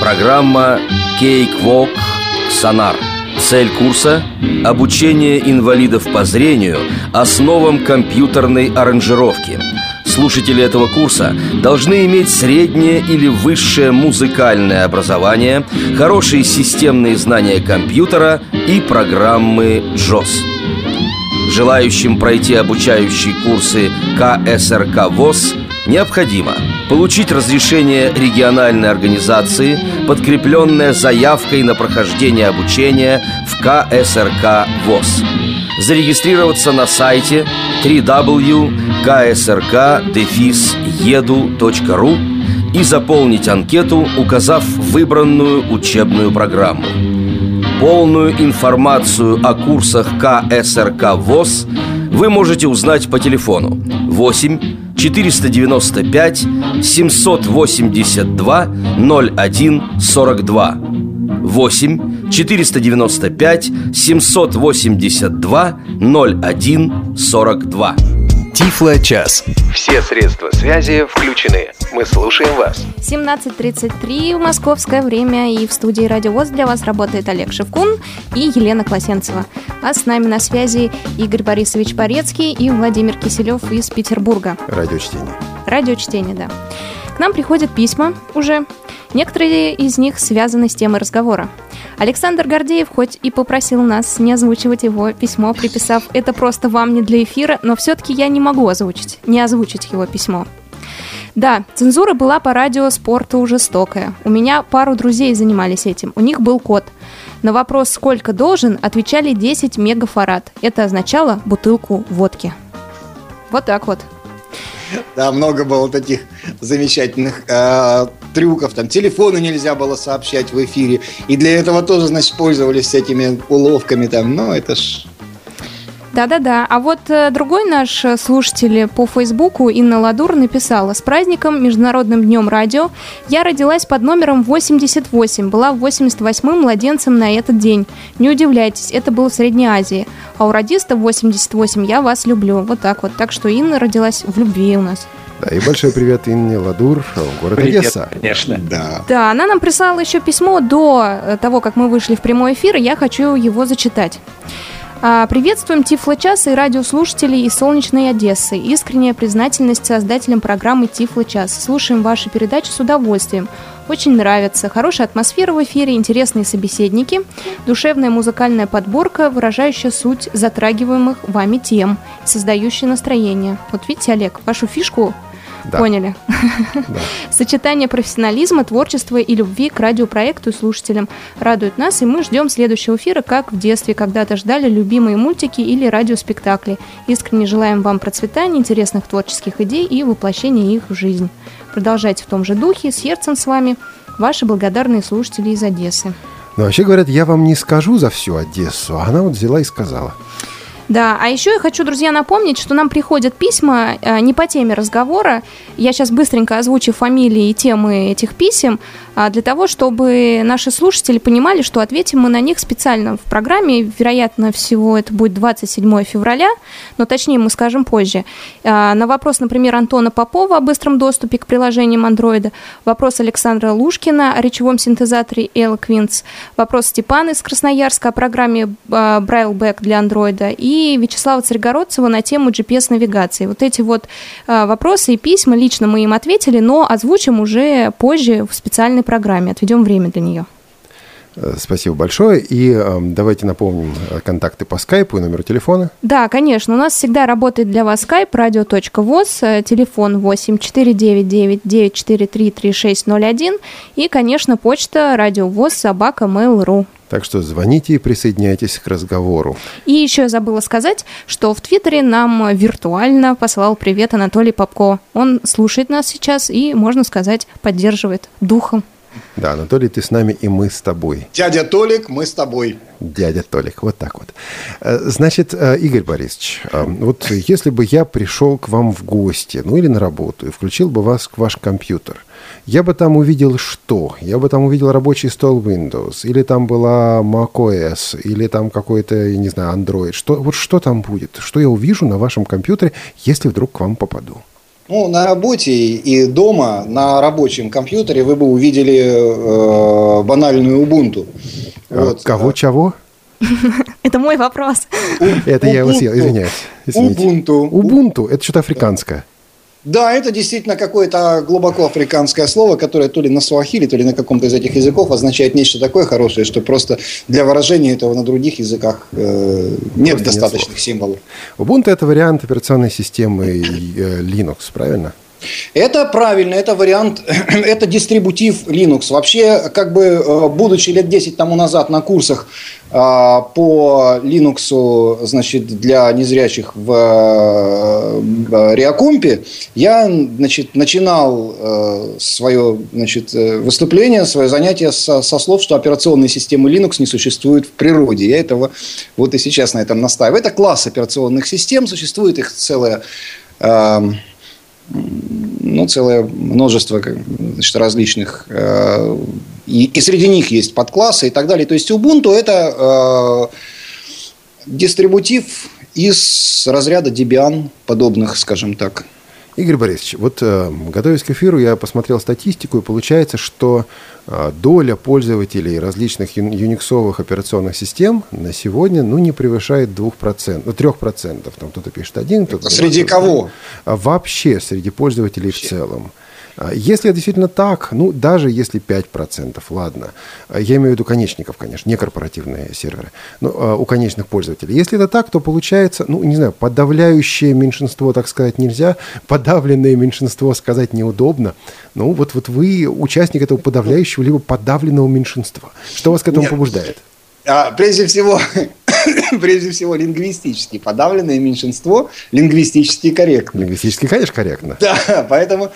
Программа Cakewalk Sonar. Цель курса – обучение инвалидов по зрению основам компьютерной аранжировки. Слушатели этого курса должны иметь среднее или высшее музыкальное образование, хорошие системные знания компьютера и программы JOS. Желающим пройти обучающие курсы КСРК ВОС необходимо получить разрешение региональной организации, подкрепленное заявкой на прохождение обучения в КСРК ВОС. Зарегистрироваться на сайте www.ksrk-edu.ru и заполнить анкету, указав выбранную учебную программу. Полную информацию о курсах КСРК ВОС вы можете узнать по телефону 8-495-782-01-42 8-495-782-01-42. Тифлочас. Все средства связи включены. Мы слушаем вас. 17:33 московское время, и в студии Радио ВОС для вас работает Олег Шевкун и Елена Колосенцева. А с нами на связи Игорь Борисович Порецкий и Владимир Киселев из Петербурга. Радио Чтение. Радио Чтение, да. К нам приходят письма уже. Некоторые из них связаны с темой разговора. Александр Гордеев хоть и попросил нас не озвучивать его письмо, приписав «это просто вам не для эфира», но все-таки я не могу не озвучить его письмо. Да, цензура была по радио спорту жестокая. У меня пару друзей занимались этим, у них был кот. На вопрос «сколько должен?» отвечали 10 мегафарад. Это означало бутылку водки. Вот так вот. Да, много было таких замечательных трюков. Там телефону нельзя было сообщать в эфире. И для этого тоже, значит, пользовались всякими уловками там. Но это ж... Да-да-да. А вот другой наш слушатель по Фейсбуку, Инна Ладур, написала: «С праздником, Международным днем радио. Я родилась под номером 88, была 88-м младенцем на этот день. Не удивляйтесь, это было в Средней Азии. А у радиста 88, я вас люблю». Вот так вот. Так что Инна родилась в любви у нас. Да, и большой привет Инне Ладур, город Одесса. Конечно. Да. Да, она нам прислала еще письмо до того, как мы вышли в прямой эфир, и я хочу его зачитать. Приветствуем Тифлочас и радиослушателей из солнечной Одессы. Искренняя признательность создателям программы Тифлочас. Слушаем ваши передачи с удовольствием. Очень нравится. Хорошая атмосфера в эфире, интересные собеседники, душевная музыкальная подборка, выражающая суть затрагиваемых вами тем, создающая настроение. Вот видите, Олег, вашу фишку... Да. Поняли. Да. Сочетание профессионализма, творчества и любви к радиопроекту и слушателям радует нас, и мы ждем следующего эфира, как в детстве, когда-то ждали любимые мультики или радиоспектакли. Искренне желаем вам процветания, интересных творческих идей и воплощения их в жизнь. Продолжайте в том же духе, с сердцем с вами, ваши благодарные слушатели из Одессы. Но вообще, говорят, я вам не скажу за всю Одессу, а она вот взяла и сказала. Да, а еще я хочу, друзья, напомнить, что нам приходят письма не по теме разговора. Я сейчас быстренько озвучу фамилии и темы этих писем, для того, чтобы наши слушатели понимали, что ответим мы на них специально в программе. Вероятно, всего это будет 27 февраля, но точнее мы скажем позже. На вопрос, например, Антона Попова о быстром доступе к приложениям Android, вопрос Александра Лушкина о речевом синтезаторе Eloquence, вопрос Степана из Красноярска о программе Брайлбэк для Android и Вячеслава Царегородцева на тему GPS-навигации. Вот эти вот вопросы и письма лично мы им ответили, но озвучим уже позже в специальной программе. Отведем время для нее. Спасибо большое. И давайте напомним контакты по скайпу и номеру телефона. Да, конечно. У нас всегда работает для вас скайп radio.voz, телефон 8 499 943 3601 и, конечно, почта radiovoz@mail.ru. Так что звоните и присоединяйтесь к разговору. И еще я забыла сказать, что в Твиттере нам виртуально послал привет Анатолий Попко. Он слушает нас сейчас и, можно сказать, поддерживает духом. Да, Анатолий, ты с нами, и мы с тобой. Дядя Толик, мы с тобой. Дядя Толик, вот так вот. Значит, Игорь Борисович, вот если бы я пришел к вам в гости, ну или на работу, и включил бы вас в ваш компьютер, я бы там увидел что? Я бы там увидел рабочий стол Windows, или там была macOS, или там какой-то, я не знаю, Android. Вот что там будет? Что я увижу на вашем компьютере, если вдруг к вам попаду? Ну, на работе и дома, на рабочем компьютере вы бы увидели банальную Ubuntu. Вот. Кого-чего? Это мой вопрос. Это я его съел, извиняюсь. Ubuntu. Ubuntu – это что-то африканское. Да, это действительно какое-то глубоко африканское слово, которое то ли на суахили, то ли на каком-то из этих языков означает нечто такое хорошее, что просто для выражения этого на других языках нет достаточных символов. Ubuntu – это вариант операционной системы Linux, правильно? Это правильно, это вариант, это дистрибутив Linux. Вообще, как бы, будучи лет 10 тому назад на курсах по Linux, значит, для незрячих в Реакомпе, я, значит, начинал свое, значит, выступление, свое занятие со слов, что операционной системы Linux не существует в природе. Я этого вот и сейчас на этом настаиваю. Это класс операционных систем, существует их целое множество, значит, различных, и среди них есть подклассы и так далее. То есть Ubuntu – это дистрибутив из разряда Debian подобных, скажем так. Игорь Борисович, вот готовясь к эфиру, я посмотрел статистику, и получается, что доля пользователей различных юниксовых операционных систем на сегодня не превышает 2%, 3%. Там кто-то пишет 1, кто-то... Среди кого? Вообще, среди пользователей вообще в целом. Если действительно так, даже если 5%, ладно. Я имею в виду конечников, конечно, не корпоративные серверы, но у конечных пользователей. Если это так, то получается, не знаю, подавляющее меньшинство, так сказать, нельзя, подавленное меньшинство сказать неудобно. Вот вы участник этого подавляющего либо подавленного меньшинства. Что вас к этому побуждает? Прежде всего, лингвистически подавленное меньшинство, лингвистически корректно. Лингвистически, конечно, корректно. Да, поэтому...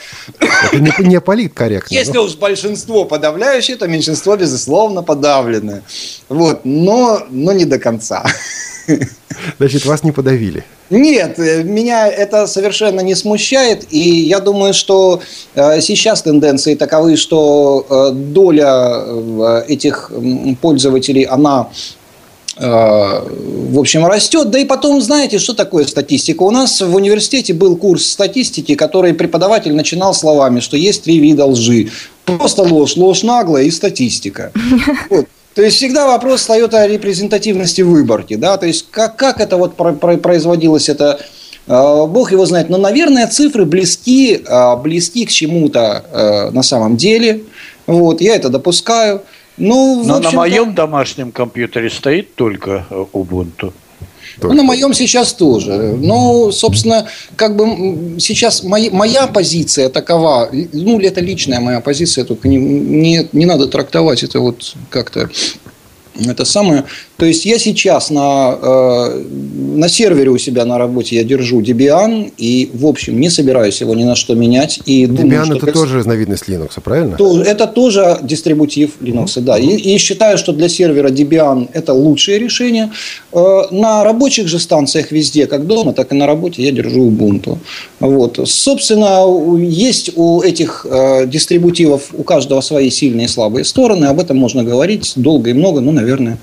Это не политкорректно. Если уж большинство подавляющее, то меньшинство, безусловно, подавленное. Вот, но не до конца. Значит, вас не подавили? Нет, меня это совершенно не смущает. И я думаю, что сейчас тенденции таковы, что доля этих пользователей, она в общем, растет. Да и потом, знаете, что такое статистика? У нас в университете был курс статистики, который преподаватель начинал словами, что есть три вида лжи. Просто ложь, ложь наглая и статистика. Вот. То есть, всегда вопрос встает о репрезентативности выборки. Да? То есть, как это вот производилось, это бог его знает. Но, наверное, цифры близки к чему-то на самом деле. Вот. Я это допускаю. Ну, но на моем домашнем компьютере стоит только Ubuntu. Ну, на моем сейчас тоже. Но, собственно, как бы сейчас моя позиция такова. Ну, это личная моя позиция. Только не надо трактовать это вот как-то. Это самое. То есть, я сейчас на сервере у себя на работе я держу Debian. И, в общем, не собираюсь его ни на что менять. И Debian думаю, что это тоже разновидность Linux, правильно? Это тоже дистрибутив Linux, да. И считаю, что для сервера Debian это лучшее решение. На рабочих же станциях везде, как дома, так и на работе, я держу Ubuntu. Вот. Собственно, есть у этих дистрибутивов у каждого свои сильные и слабые стороны. Об этом можно говорить долго и много, но, наверное,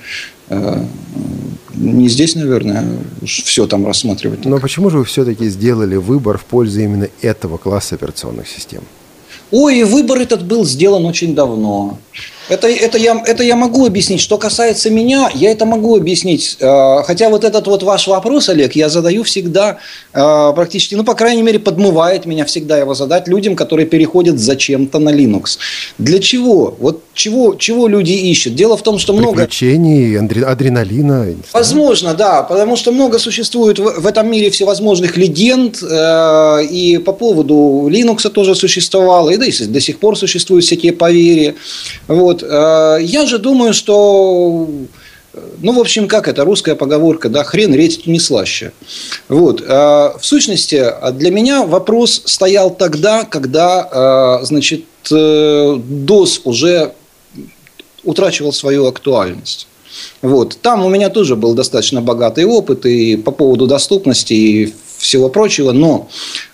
не здесь, наверное, все там рассматривать. Но почему же вы все-таки сделали выбор в пользу именно этого класса операционных систем? Ой, выбор этот был сделан очень давно. Это я могу объяснить. Что касается меня, я это могу объяснить. Хотя вот этот вот ваш вопрос, Олег, я задаю всегда практически, ну, по крайней мере, подмывает меня всегда его задать людям, которые переходят зачем-то на Linux. Для чего? Вот чего люди ищут? Дело в том, что много... Приключений, адреналина. Возможно, да. Потому что много существует в этом мире всевозможных легенд. И по поводу Linux тоже существовало. И до сих пор существуют всякие поверья. Вот. Я же думаю, что, ну, в общем, как это, русская поговорка, да, хрен редь не слаще. Вот. В сущности, для меня вопрос стоял тогда, когда, значит, DOS уже утрачивал свою актуальность. Вот. Там у меня тоже был достаточно богатый опыт и по поводу доступности, и всего прочего, но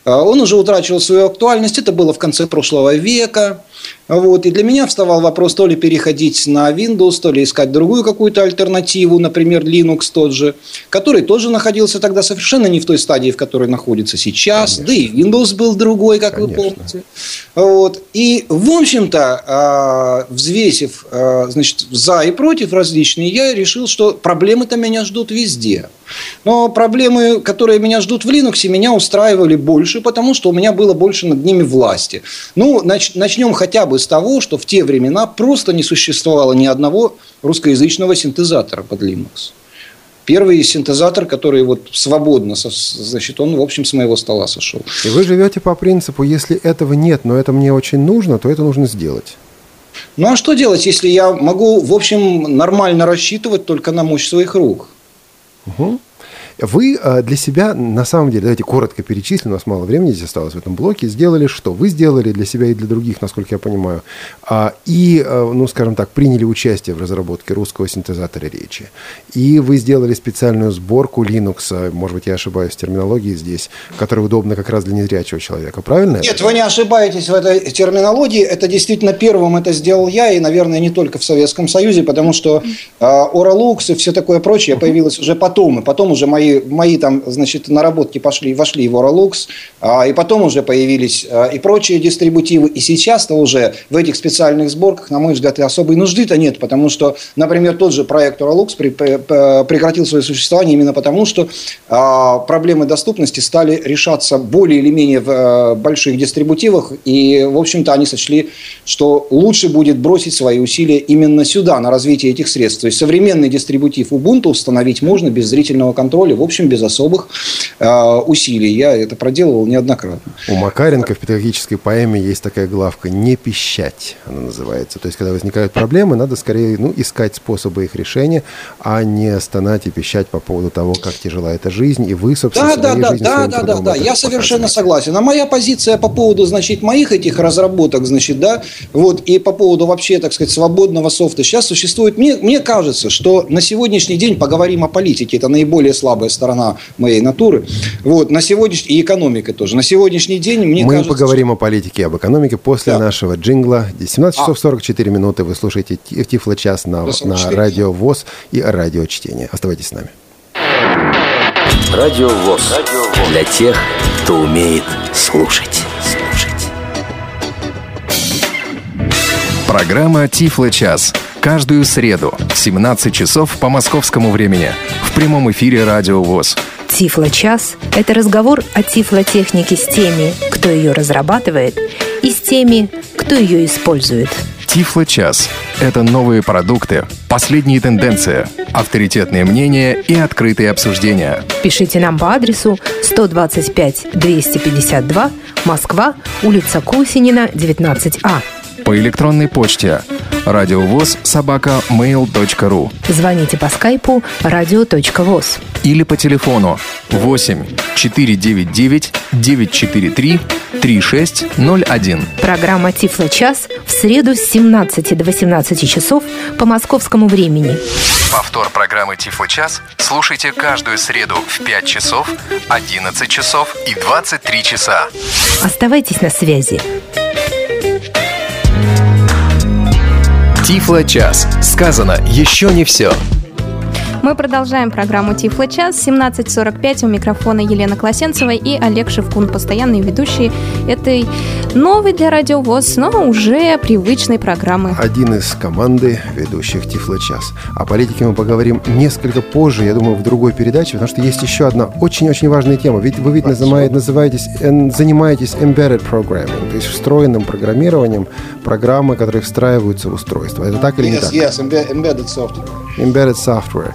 он уже утрачивал свою актуальность, это было в конце прошлого века. Вот. И для меня вставал вопрос, то ли переходить на Windows, то ли искать другую какую-то альтернативу, например, Linux тот же, который тоже находился тогда совершенно не в той стадии, в которой находится сейчас. Конечно. Да и Windows был другой, как Конечно. Вы помните. Вот. И, в общем-то, взвесив, значит, за и против различные, я решил, что проблемы-то меня ждут везде. Но проблемы, которые меня ждут в Linux, меня устраивали больше, потому что у меня было больше над ними власти. Ну, начнем хотя бы с того, что в те времена просто не существовало ни одного русскоязычного синтезатора под Linux. Первый синтезатор, который вот свободно, значит, он, в общем, с моего стола сошел. И вы живете по принципу, если этого нет, но это мне очень нужно, то это нужно сделать. Ну, а что делать, если я могу, в общем, нормально рассчитывать только на мощь своих рук? Угу. Вы для себя, на самом деле, давайте коротко перечислим, у нас мало времени здесь осталось в этом блоке, сделали что? Вы сделали для себя и для других, насколько я понимаю, и, ну, скажем так, приняли участие в разработке русского синтезатора речи. И вы сделали специальную сборку Linux, может быть, я ошибаюсь в терминологии здесь, которая удобна как раз для незрячего человека, правильно? Нет, вы не ошибаетесь в этой терминологии, это действительно первым это сделал я, и, наверное, не только в Советском Союзе, потому что Oralux и все такое прочее появилось уже потом, и потом уже мои там, значит, наработки вошли в Oralux, и потом уже появились и прочие дистрибутивы. И сейчас-то уже в этих специальных сборках, на мой взгляд, особой нужды-то нет, потому что, например, тот же проект Oralux прекратил свое существование именно потому, что проблемы доступности стали решаться более или менее в больших дистрибутивах, и, в общем-то, они сочли, что лучше будет бросить свои усилия именно сюда, на развитие этих средств. То есть, современный дистрибутив Ubuntu установить можно без зрительного контроля, в общем, без особых усилий. Я это проделывал неоднократно. У Макаренко в педагогической поэме есть такая главка «Не пищать», она называется. То есть, когда возникают проблемы, надо скорее, ну, искать способы их решения, а не стонать и пищать по поводу того, как тяжела эта жизнь. И вы, собственно, да, я совершенно согласен. А моя позиция по поводу, значит, моих этих разработок, значит, да, вот, и по поводу вообще, так сказать, свободного софта сейчас существует. Мне кажется, что на сегодняшний день, поговорим о политике, это наиболее слабое слабая сторона моей натуры. Вот, на сегодняшний... И экономика тоже. На сегодняшний день, мне кажется... Мы поговорим о политике и об экономике после нашего джингла. 17 часов 44 минуты. Вы слушаете Тифлочас на Радио ВОС и Радио Чтение. Оставайтесь с нами. Радио ВОС. Для тех, кто умеет слушать. Программа «Тифлочас». Каждую среду в 17 часов по московскому времени в прямом эфире Радио ВОС. «Тифлочас» — это разговор о тифлотехнике с теми, кто ее разрабатывает, и с теми, кто ее использует. «Тифлочас» — это новые продукты, последние тенденции, авторитетные мнения и открытые обсуждения. Пишите нам по адресу 125-252, Москва, улица Кусинина, 19А. По электронной почте radiovos@mail.ru. Звоните по скайпу radio.vos. Или по телефону 8-499-943-3601. Программа «Тифлочас» в среду с 17 до 18 часов по московскому времени. Повтор программы «Тифлочас» слушайте каждую среду в 5 часов, 11 часов и 23 часа. Оставайтесь на связи. Тифлочас. Сказано еще не все. Мы продолжаем программу «Тифлочас». 17:45 у микрофона Елена Колосенцева и Олег Шевкун, постоянные ведущие этой новой для Радио ВОС, но уже привычной программы. Один из команды ведущих «Тифлочас». О политике мы поговорим несколько позже, я думаю, в другой передаче, потому что есть еще одна очень-очень важная тема. Ведь вы занимаетесь embedded programming, то есть встроенным программированием, программы, которые встраиваются в устройство. Это так или не так? Yes, embedded software. Embedded software.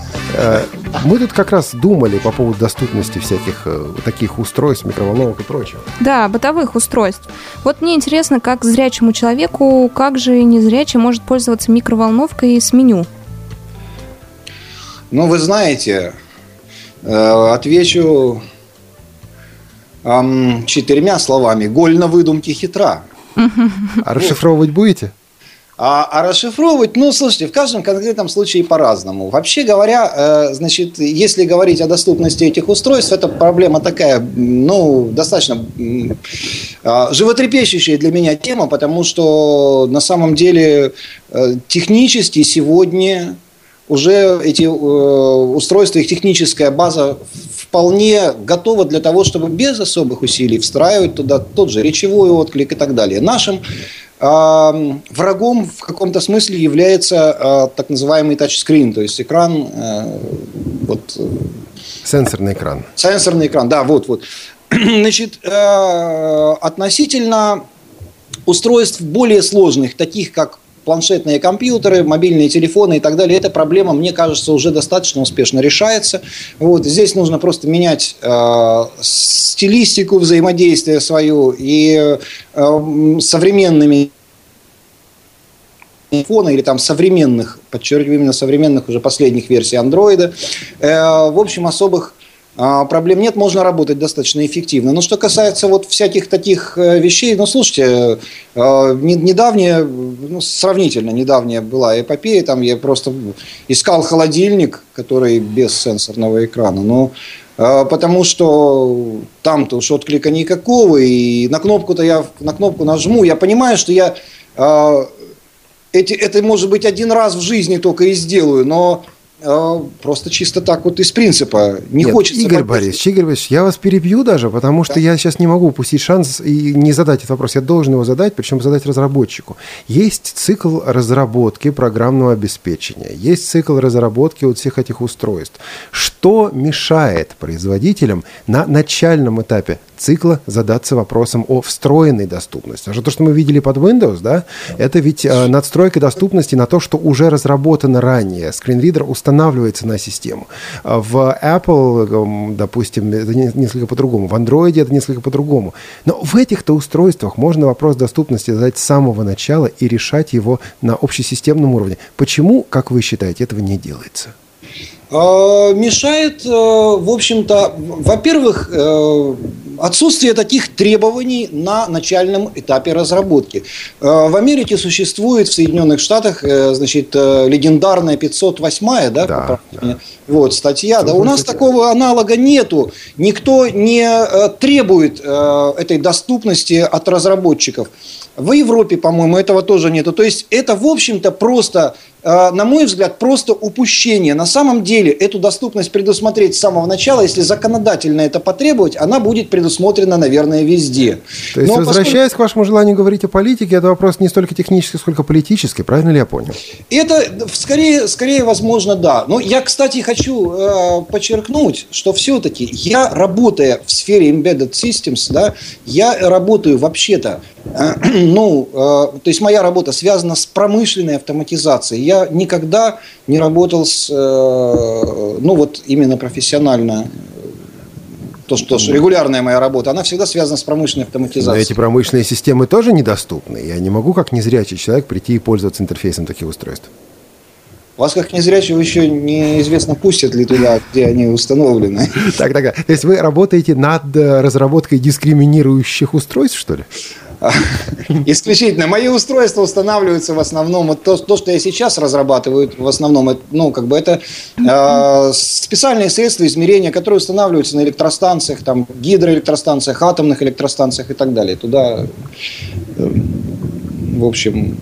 Мы тут как раз думали по поводу доступности всяких таких устройств, микроволновок и прочего. Да, бытовых устройств. Вот мне интересно, как зрячему человеку, как же незрячий может пользоваться микроволновкой с меню? Ну, вы знаете, отвечу 4 словами. Голь на выдумке хитра. А расшифровывать будете? А расшифровывать, ну, слушайте, в каждом конкретном случае по-разному. Вообще говоря, значит, если говорить о доступности этих устройств, это проблема такая, ну, достаточно животрепещущая для меня тема, потому что на самом деле технически сегодня уже эти устройства, их техническая база вполне готова для того, чтобы без особых усилий встраивать туда тот же речевой отклик и так далее. Нашим врагом в каком-то смысле является так называемый тачскрин, то есть экран, вот, сенсорный экран. Сенсорный экран, да, вот. Значит, относительно устройств более сложных, таких как планшетные компьютеры, мобильные телефоны и так далее, эта проблема, мне кажется, уже достаточно успешно решается. Вот. Здесь нужно просто менять стилистику взаимодействия свою и современными телефонами или там современных, подчеркиваю, именно современных уже последних версий Android. В общем, особых проблем нет, можно работать достаточно эффективно. Но что касается вот всяких таких вещей, ну, слушайте, сравнительно недавняя была эпопея, там я просто искал холодильник, который без сенсорного экрана, но потому что там-то уж отклика никакого, и на кнопку нажму, я понимаю, что я это может быть один раз в жизни только и сделаю, но просто чисто так вот из принципа не хочется. Игорь Борисович, я вас перебью даже, потому что я сейчас не могу упустить шанс и не задать этот вопрос. Я должен его задать, причем задать разработчику. Есть цикл разработки программного обеспечения, есть цикл разработки вот всех этих устройств. Что мешает производителям на начальном этапе цикла задаться вопросом о встроенной доступности? Потому что то, что мы видели под Windows, да, это ведь надстройка доступности на то, что уже разработано ранее. Скринридер устанавливается на систему. В Apple, допустим, это несколько по-другому. В Android это несколько по-другому. Но в этих-то устройствах можно вопрос доступности задать с самого начала и решать его на общесистемном уровне. Почему, как вы считаете, этого не делается? Мешает, в общем-то, во-первых, Отсутствие таких требований на начальном этапе разработки. В Америке существует, в Соединенных Штатах, значит, легендарная 508-я, да. Вот, статья. Да. У нас такого аналога нету. Никто не требует этой доступности от разработчиков. В Европе, по-моему, этого тоже нету. То есть, это, в общем-то, просто, на мой взгляд, просто упущение. На самом деле, эту доступность предусмотреть с самого начала, если законодательно это потребовать, она будет предусмотрена, наверное, везде. То есть, возвращаясь к вашему желанию говорить о политике, это вопрос не столько технический, сколько политический. Правильно ли я понял? Это, скорее возможно, да. Но я, кстати, хочу подчеркнуть, что все-таки я, работая в сфере Embedded Systems, да, я работаю вообще-то, то есть, моя работа связана с промышленной автоматизацией. Я никогда не работал с, именно профессионально. То, что регулярная моя работа, она всегда связана с промышленной автоматизацией. Но эти промышленные системы тоже недоступны. Я не могу, как незрячий человек, прийти и пользоваться интерфейсом таких устройств. Вас, как незрячего, еще неизвестно, пустят ли туда, где они установлены. Так. То есть, вы работаете над разработкой дискриминирующих устройств, что ли? Исключительно. Мои устройства устанавливаются в основном, то, что я сейчас разрабатываю, в основном, это специальные средства измерения, которые устанавливаются на электростанциях, там, гидроэлектростанциях, атомных электростанциях и так далее. Туда, в общем,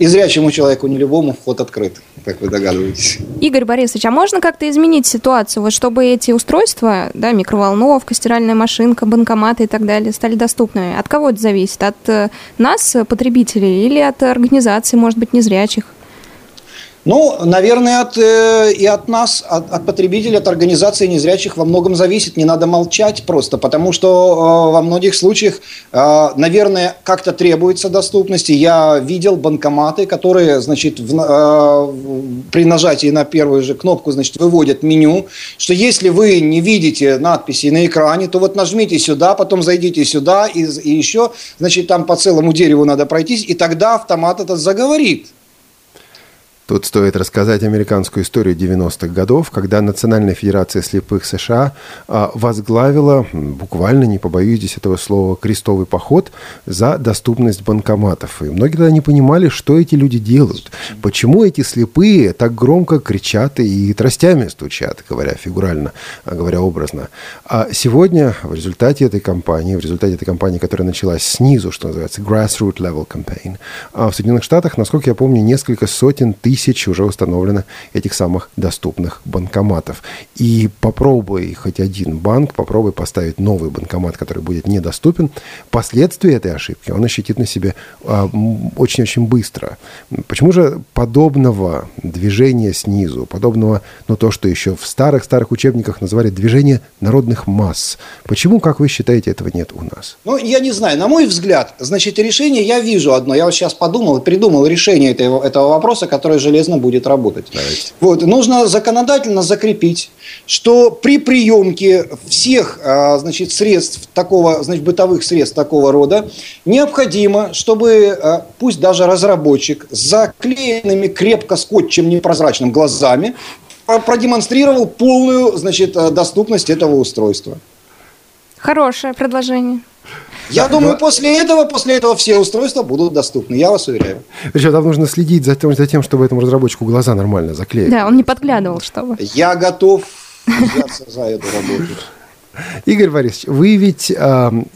и зрячему человеку, не любому, вход открыт, как вы догадываетесь. Игорь Борисович, а можно как-то изменить ситуацию, вот чтобы эти устройства, да, микроволновка, стиральная машинка, банкоматы и так далее, стали доступными? От кого это зависит? От нас, потребителей, или от организаций, может быть, незрячих? Наверное, от нас, от потребителей, от организации незрячих во многом зависит. Не надо молчать просто, потому что во многих случаях, наверное, как-то требуется доступности. Я видел банкоматы, которые, значит, при нажатии на первую же кнопку, значит, выводят меню, что если вы не видите надписи на экране, то вот нажмите сюда, потом зайдите сюда, и еще, значит, там по целому дереву надо пройтись, и тогда автомат этот заговорит. Тут стоит рассказать американскую историю 90-х годов, когда Национальная федерация слепых США возглавила, буквально, не побоюсь здесь этого слова, крестовый поход за доступность банкоматов. И многие тогда не понимали, что эти люди делают. Почему эти слепые так громко кричат и тростями стучат, говоря фигурально, говоря образно. А сегодня в результате этой кампании, которая началась снизу, что называется, grassroots level campaign, в Соединенных Штатах, насколько я помню, несколько сотен тысяч уже установлено этих самых доступных банкоматов. И попробуй хоть один банк, попробуй поставить новый банкомат, который будет недоступен. Последствия этой ошибки он ощутит на себе очень-очень быстро. Почему же подобного движения снизу, подобного, то, что еще в старых-старых учебниках называли движение народных масс, почему, как вы считаете, этого нет у нас? Я не знаю. На мой взгляд, значит, решение я вижу одно. Я вот сейчас придумал решение этого вопроса, который железно будет работать. Вот. Нужно законодательно закрепить, что при приемке всех, значит, средств такого, значит, бытовых средств такого рода, необходимо, чтобы пусть даже разработчик с заклеенными крепко скотчем непрозрачным глазами продемонстрировал полную, значит, доступность этого устройства. Хорошее предложение. Я думаю, после этого все устройства будут доступны, я вас уверяю. Причем там нужно следить за тем, чтобы этому разработчику глаза нормально заклеить. Да, он не подглядывал, чтобы. Я готов взяться за эту работу. Игорь Борисович, вы ведь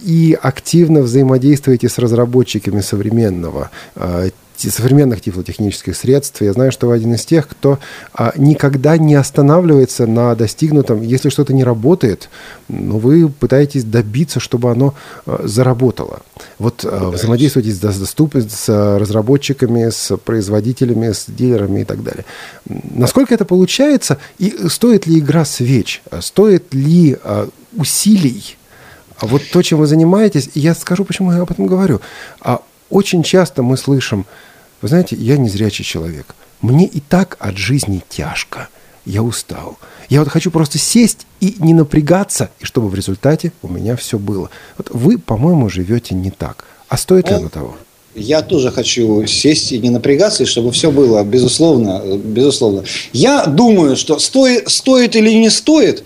и активно взаимодействуете с разработчиками современных тифлотехнических средств. Я знаю, что вы один из тех, кто никогда не останавливается на достигнутом. Если что-то не работает, вы пытаетесь добиться, чтобы оно заработало. Взаимодействуете с доступностью, с разработчиками, с производителями, с дилерами и так далее. Насколько это получается? И стоит ли игра свеч? Стоит ли усилий? А вот то, чем вы занимаетесь, и я скажу, почему я об этом говорю. Очень часто мы слышим: вы знаете, я незрячий человек, мне и так от жизни тяжко, я устал. Я хочу просто сесть и не напрягаться, и чтобы в результате у меня все было. Вы, по-моему, живете не так. А стоит ли оно того? Я тоже хочу сесть и не напрягаться, и чтобы все было, безусловно. Я думаю, что стоит или не стоит,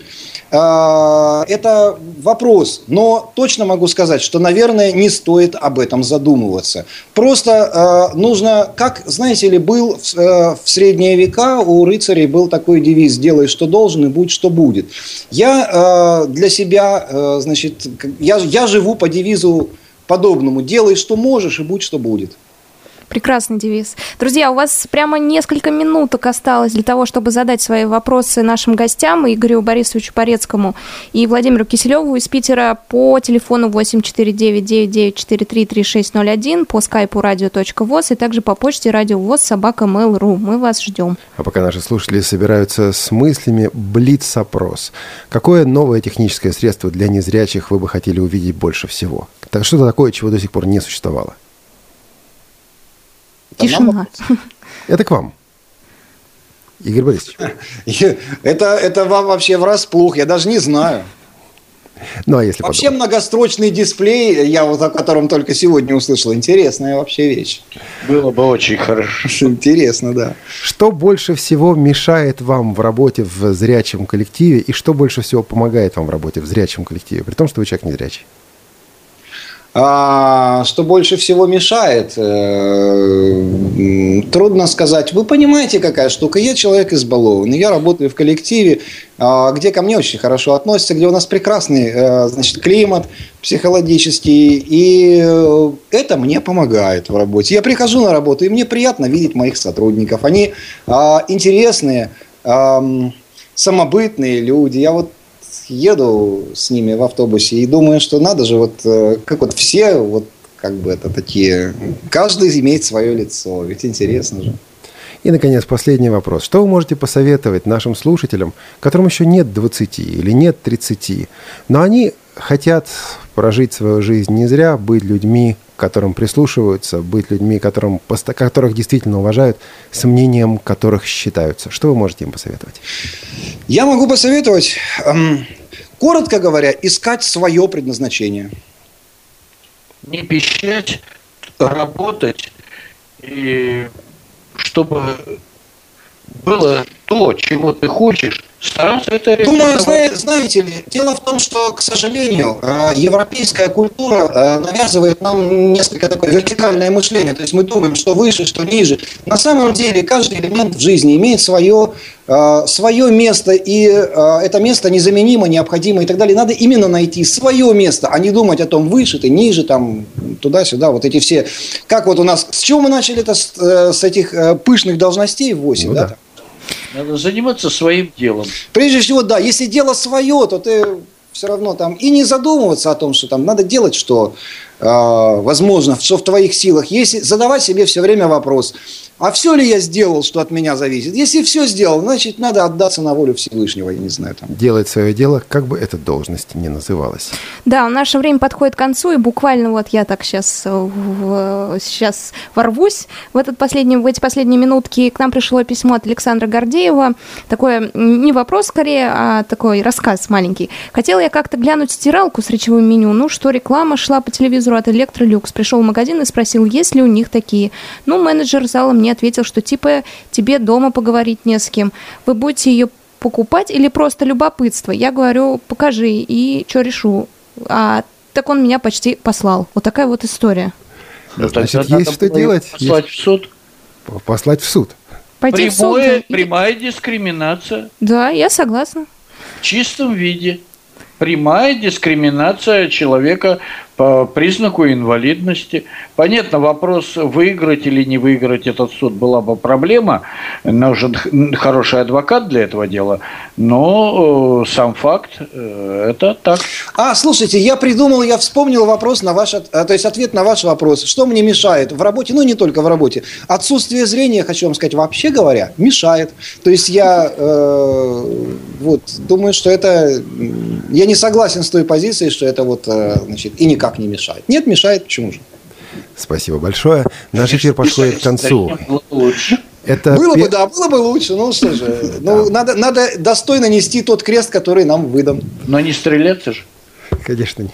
Это вопрос, но точно могу сказать, что, наверное, не стоит об этом задумываться. Просто нужно, как, знаете ли, был в средние века у рыцарей был такой девиз: «Делай, что должен, и будь, что будет». Я для себя, значит, я живу по девизу подобному: «Делай, что можешь, и будь, что будет». Прекрасный девиз. Друзья, у вас прямо несколько минуток осталось для того, чтобы задать свои вопросы нашим гостям, Игорю Борисовичу Порецкому и Владимиру Киселеву из Питера, по телефону 849-994-33601, по скайпу radio.voz и также по почте radio.voz@mail.ru. Мы вас ждем. А пока наши слушатели собираются с мыслями, блиц-опрос. Какое новое техническое средство для незрячих вы бы хотели увидеть больше всего? Что-то такое, чего до сих пор не существовало? Тишина. Это к вам, Игорь Борисович. Это вам вообще врасплох, я даже не знаю. Ну, а если вообще подумать. Многострочный дисплей, я вот о котором только сегодня услышал, интересная вообще вещь. Было бы очень хорошо. Интересно, да. Что больше всего мешает вам в работе в зрячем коллективе и что больше всего помогает вам в работе в зрячем коллективе, при том, что вы человек незрячий? Что больше всего мешает? Трудно сказать. Вы понимаете, какая штука? Я человек избалованный. Я работаю в коллективе, где ко мне очень хорошо относятся, где у нас прекрасный, значит, климат психологический. И это мне помогает в работе. Я прихожу на работу, и мне приятно видеть моих сотрудников. Они интересные, самобытные люди. Я вот еду с ними в автобусе и думаю, что надо же, вот как вот все, вот как бы это такие, каждый имеет свое лицо, ведь интересно же. И, наконец, последний вопрос. Что вы можете посоветовать нашим слушателям, которым еще нет 20 или нет 30, но они хотят прожить свою жизнь не зря, быть людьми, к которым прислушиваются, быть людьми, которых действительно уважают, с мнением которых считаются. Что вы можете им посоветовать? Я могу посоветовать, коротко говоря, искать свое предназначение. Не пищать, работать, и чтобы было то, чего ты хочешь, стараться это реализовать. Думаю, знаете ли, дело в том, что, к сожалению, европейская культура навязывает нам несколько такое вертикальное мышление. То есть мы думаем, что выше, что ниже. На самом деле каждый элемент в жизни имеет свое место, и это место незаменимо, необходимо и так далее. Надо именно найти свое место, а не думать о том, выше ты, ниже, там, туда-сюда, вот эти все. Как вот у нас, с чего мы начали это, с этих пышных должностей в ВОСе, ну, да? Надо заниматься своим делом. Прежде всего, да, если дело свое, то ты все равно там и не задумываться о том, что там надо делать, что возможно, что в твоих силах. Если задавать себе все время вопрос, а все ли я сделал, что от меня зависит? Если все сделал, значит, надо отдаться на волю Всевышнего, я не знаю. Там. Делать свое дело, как бы эта должность ни называлась. Да, наше время подходит к концу, и буквально вот я так сейчас ворвусь. В эти последние минутки к нам пришло письмо от Александра Гордеева. Такое, не вопрос скорее, а такой рассказ маленький. Хотела я как-то глянуть стиралку с речевым меню, ну что, реклама шла по телевизору от Electrolux. Пришел в магазин и спросил, есть ли у них такие. Ну, менеджер зала мне ответил, что типа тебе дома поговорить не с кем. Вы будете ее покупать или просто любопытство? Я говорю, покажи и что решу. А так он меня почти послал. Вот такая вот история. Ну, значит, есть что делать. Послать в суд. Послать в суд. Пойти в суд. Прямая дискриминация. Да, я согласна. В чистом виде. Прямая дискриминация человека по признаку инвалидности. Понятно, вопрос, выиграть или не выиграть этот суд, была бы проблема. Нужен хороший адвокат для этого дела. Но сам факт, это так. Слушайте, я вспомнил вопрос на ваш... То есть, ответ на ваш вопрос. Что мне мешает в работе? Ну, не только в работе. Отсутствие зрения, хочу вам сказать, вообще говоря, мешает. То есть, я думаю, что это... Я не согласен с той позицией, что это и никак не мешает. Нет, мешает. Почему же? Спасибо большое. Наш эфир подходит к концу. Это было бы лучше. Ну что же, надо достойно нести тот крест, который нам выдан. Но не стреляться же. Конечно, нет.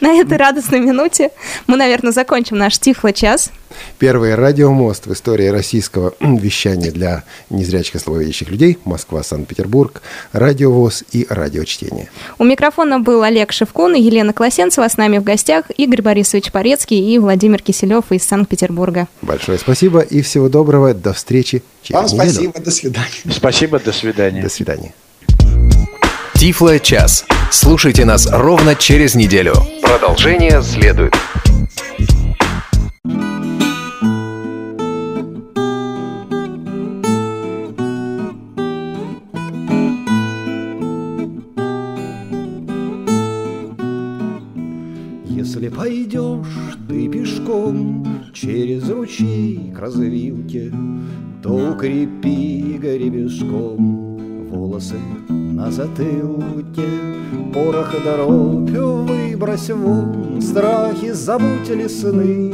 На этой радостной минуте мы, наверное, закончим наш Тифлочас. Первый радиомост в истории российского вещания для незрячих и слабовидящих людей. Москва, Санкт-Петербург, Радио ВОС и Радио Чтение. У микрофона был Олег Шевкун и Елена Колосенцева. С нами в гостях Игорь Борисович Порецкий и Владимир Киселев из Санкт-Петербурга. Большое спасибо и всего доброго. До встречи через неделю. Вам спасибо. До свидания. Спасибо. До свидания. До свидания. Тифлочас. Слушайте нас ровно через неделю. Продолжение следует. Если пойдешь ты пешком через ручей к развилке, то укрепи гребешком волосы на затылке. Порох доропью выбрось вон, страхи забудь лесные.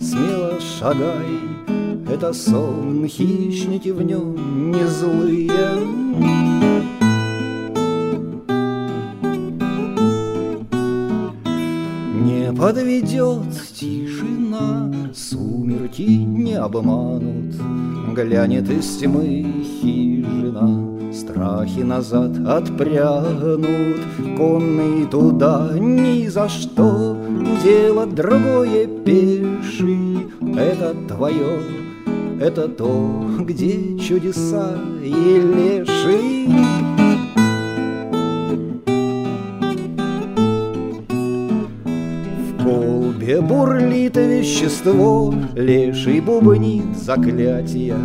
Смело шагай, это сон, хищники в нем не злые. Подведет тишина, сумерки не обманут, глянет из тьмы хижина, страхи назад отпрянут. Конные туда ни за что, дело другое пеши. Это твое, это то, где чудеса и леши. Бурлит вещество, леший бубнит заклятия.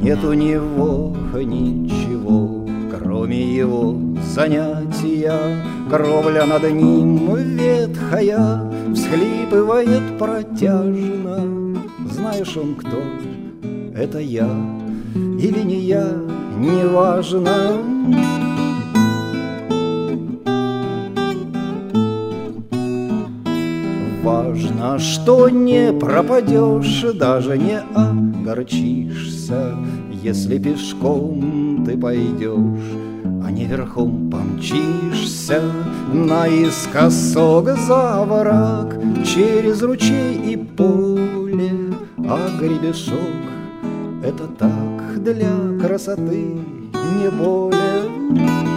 Нет у него ничего, кроме его занятия. Кровля над ним ветхая, всхлипывает протяжно. Знаешь он кто? Это я или не я, неважно. Важно, что не пропадешь, даже не огорчишься, если пешком ты пойдешь, а не верхом помчишься. Наискосок за овраг, через ручей и поле, а гребешок — это так, для красоты, не более.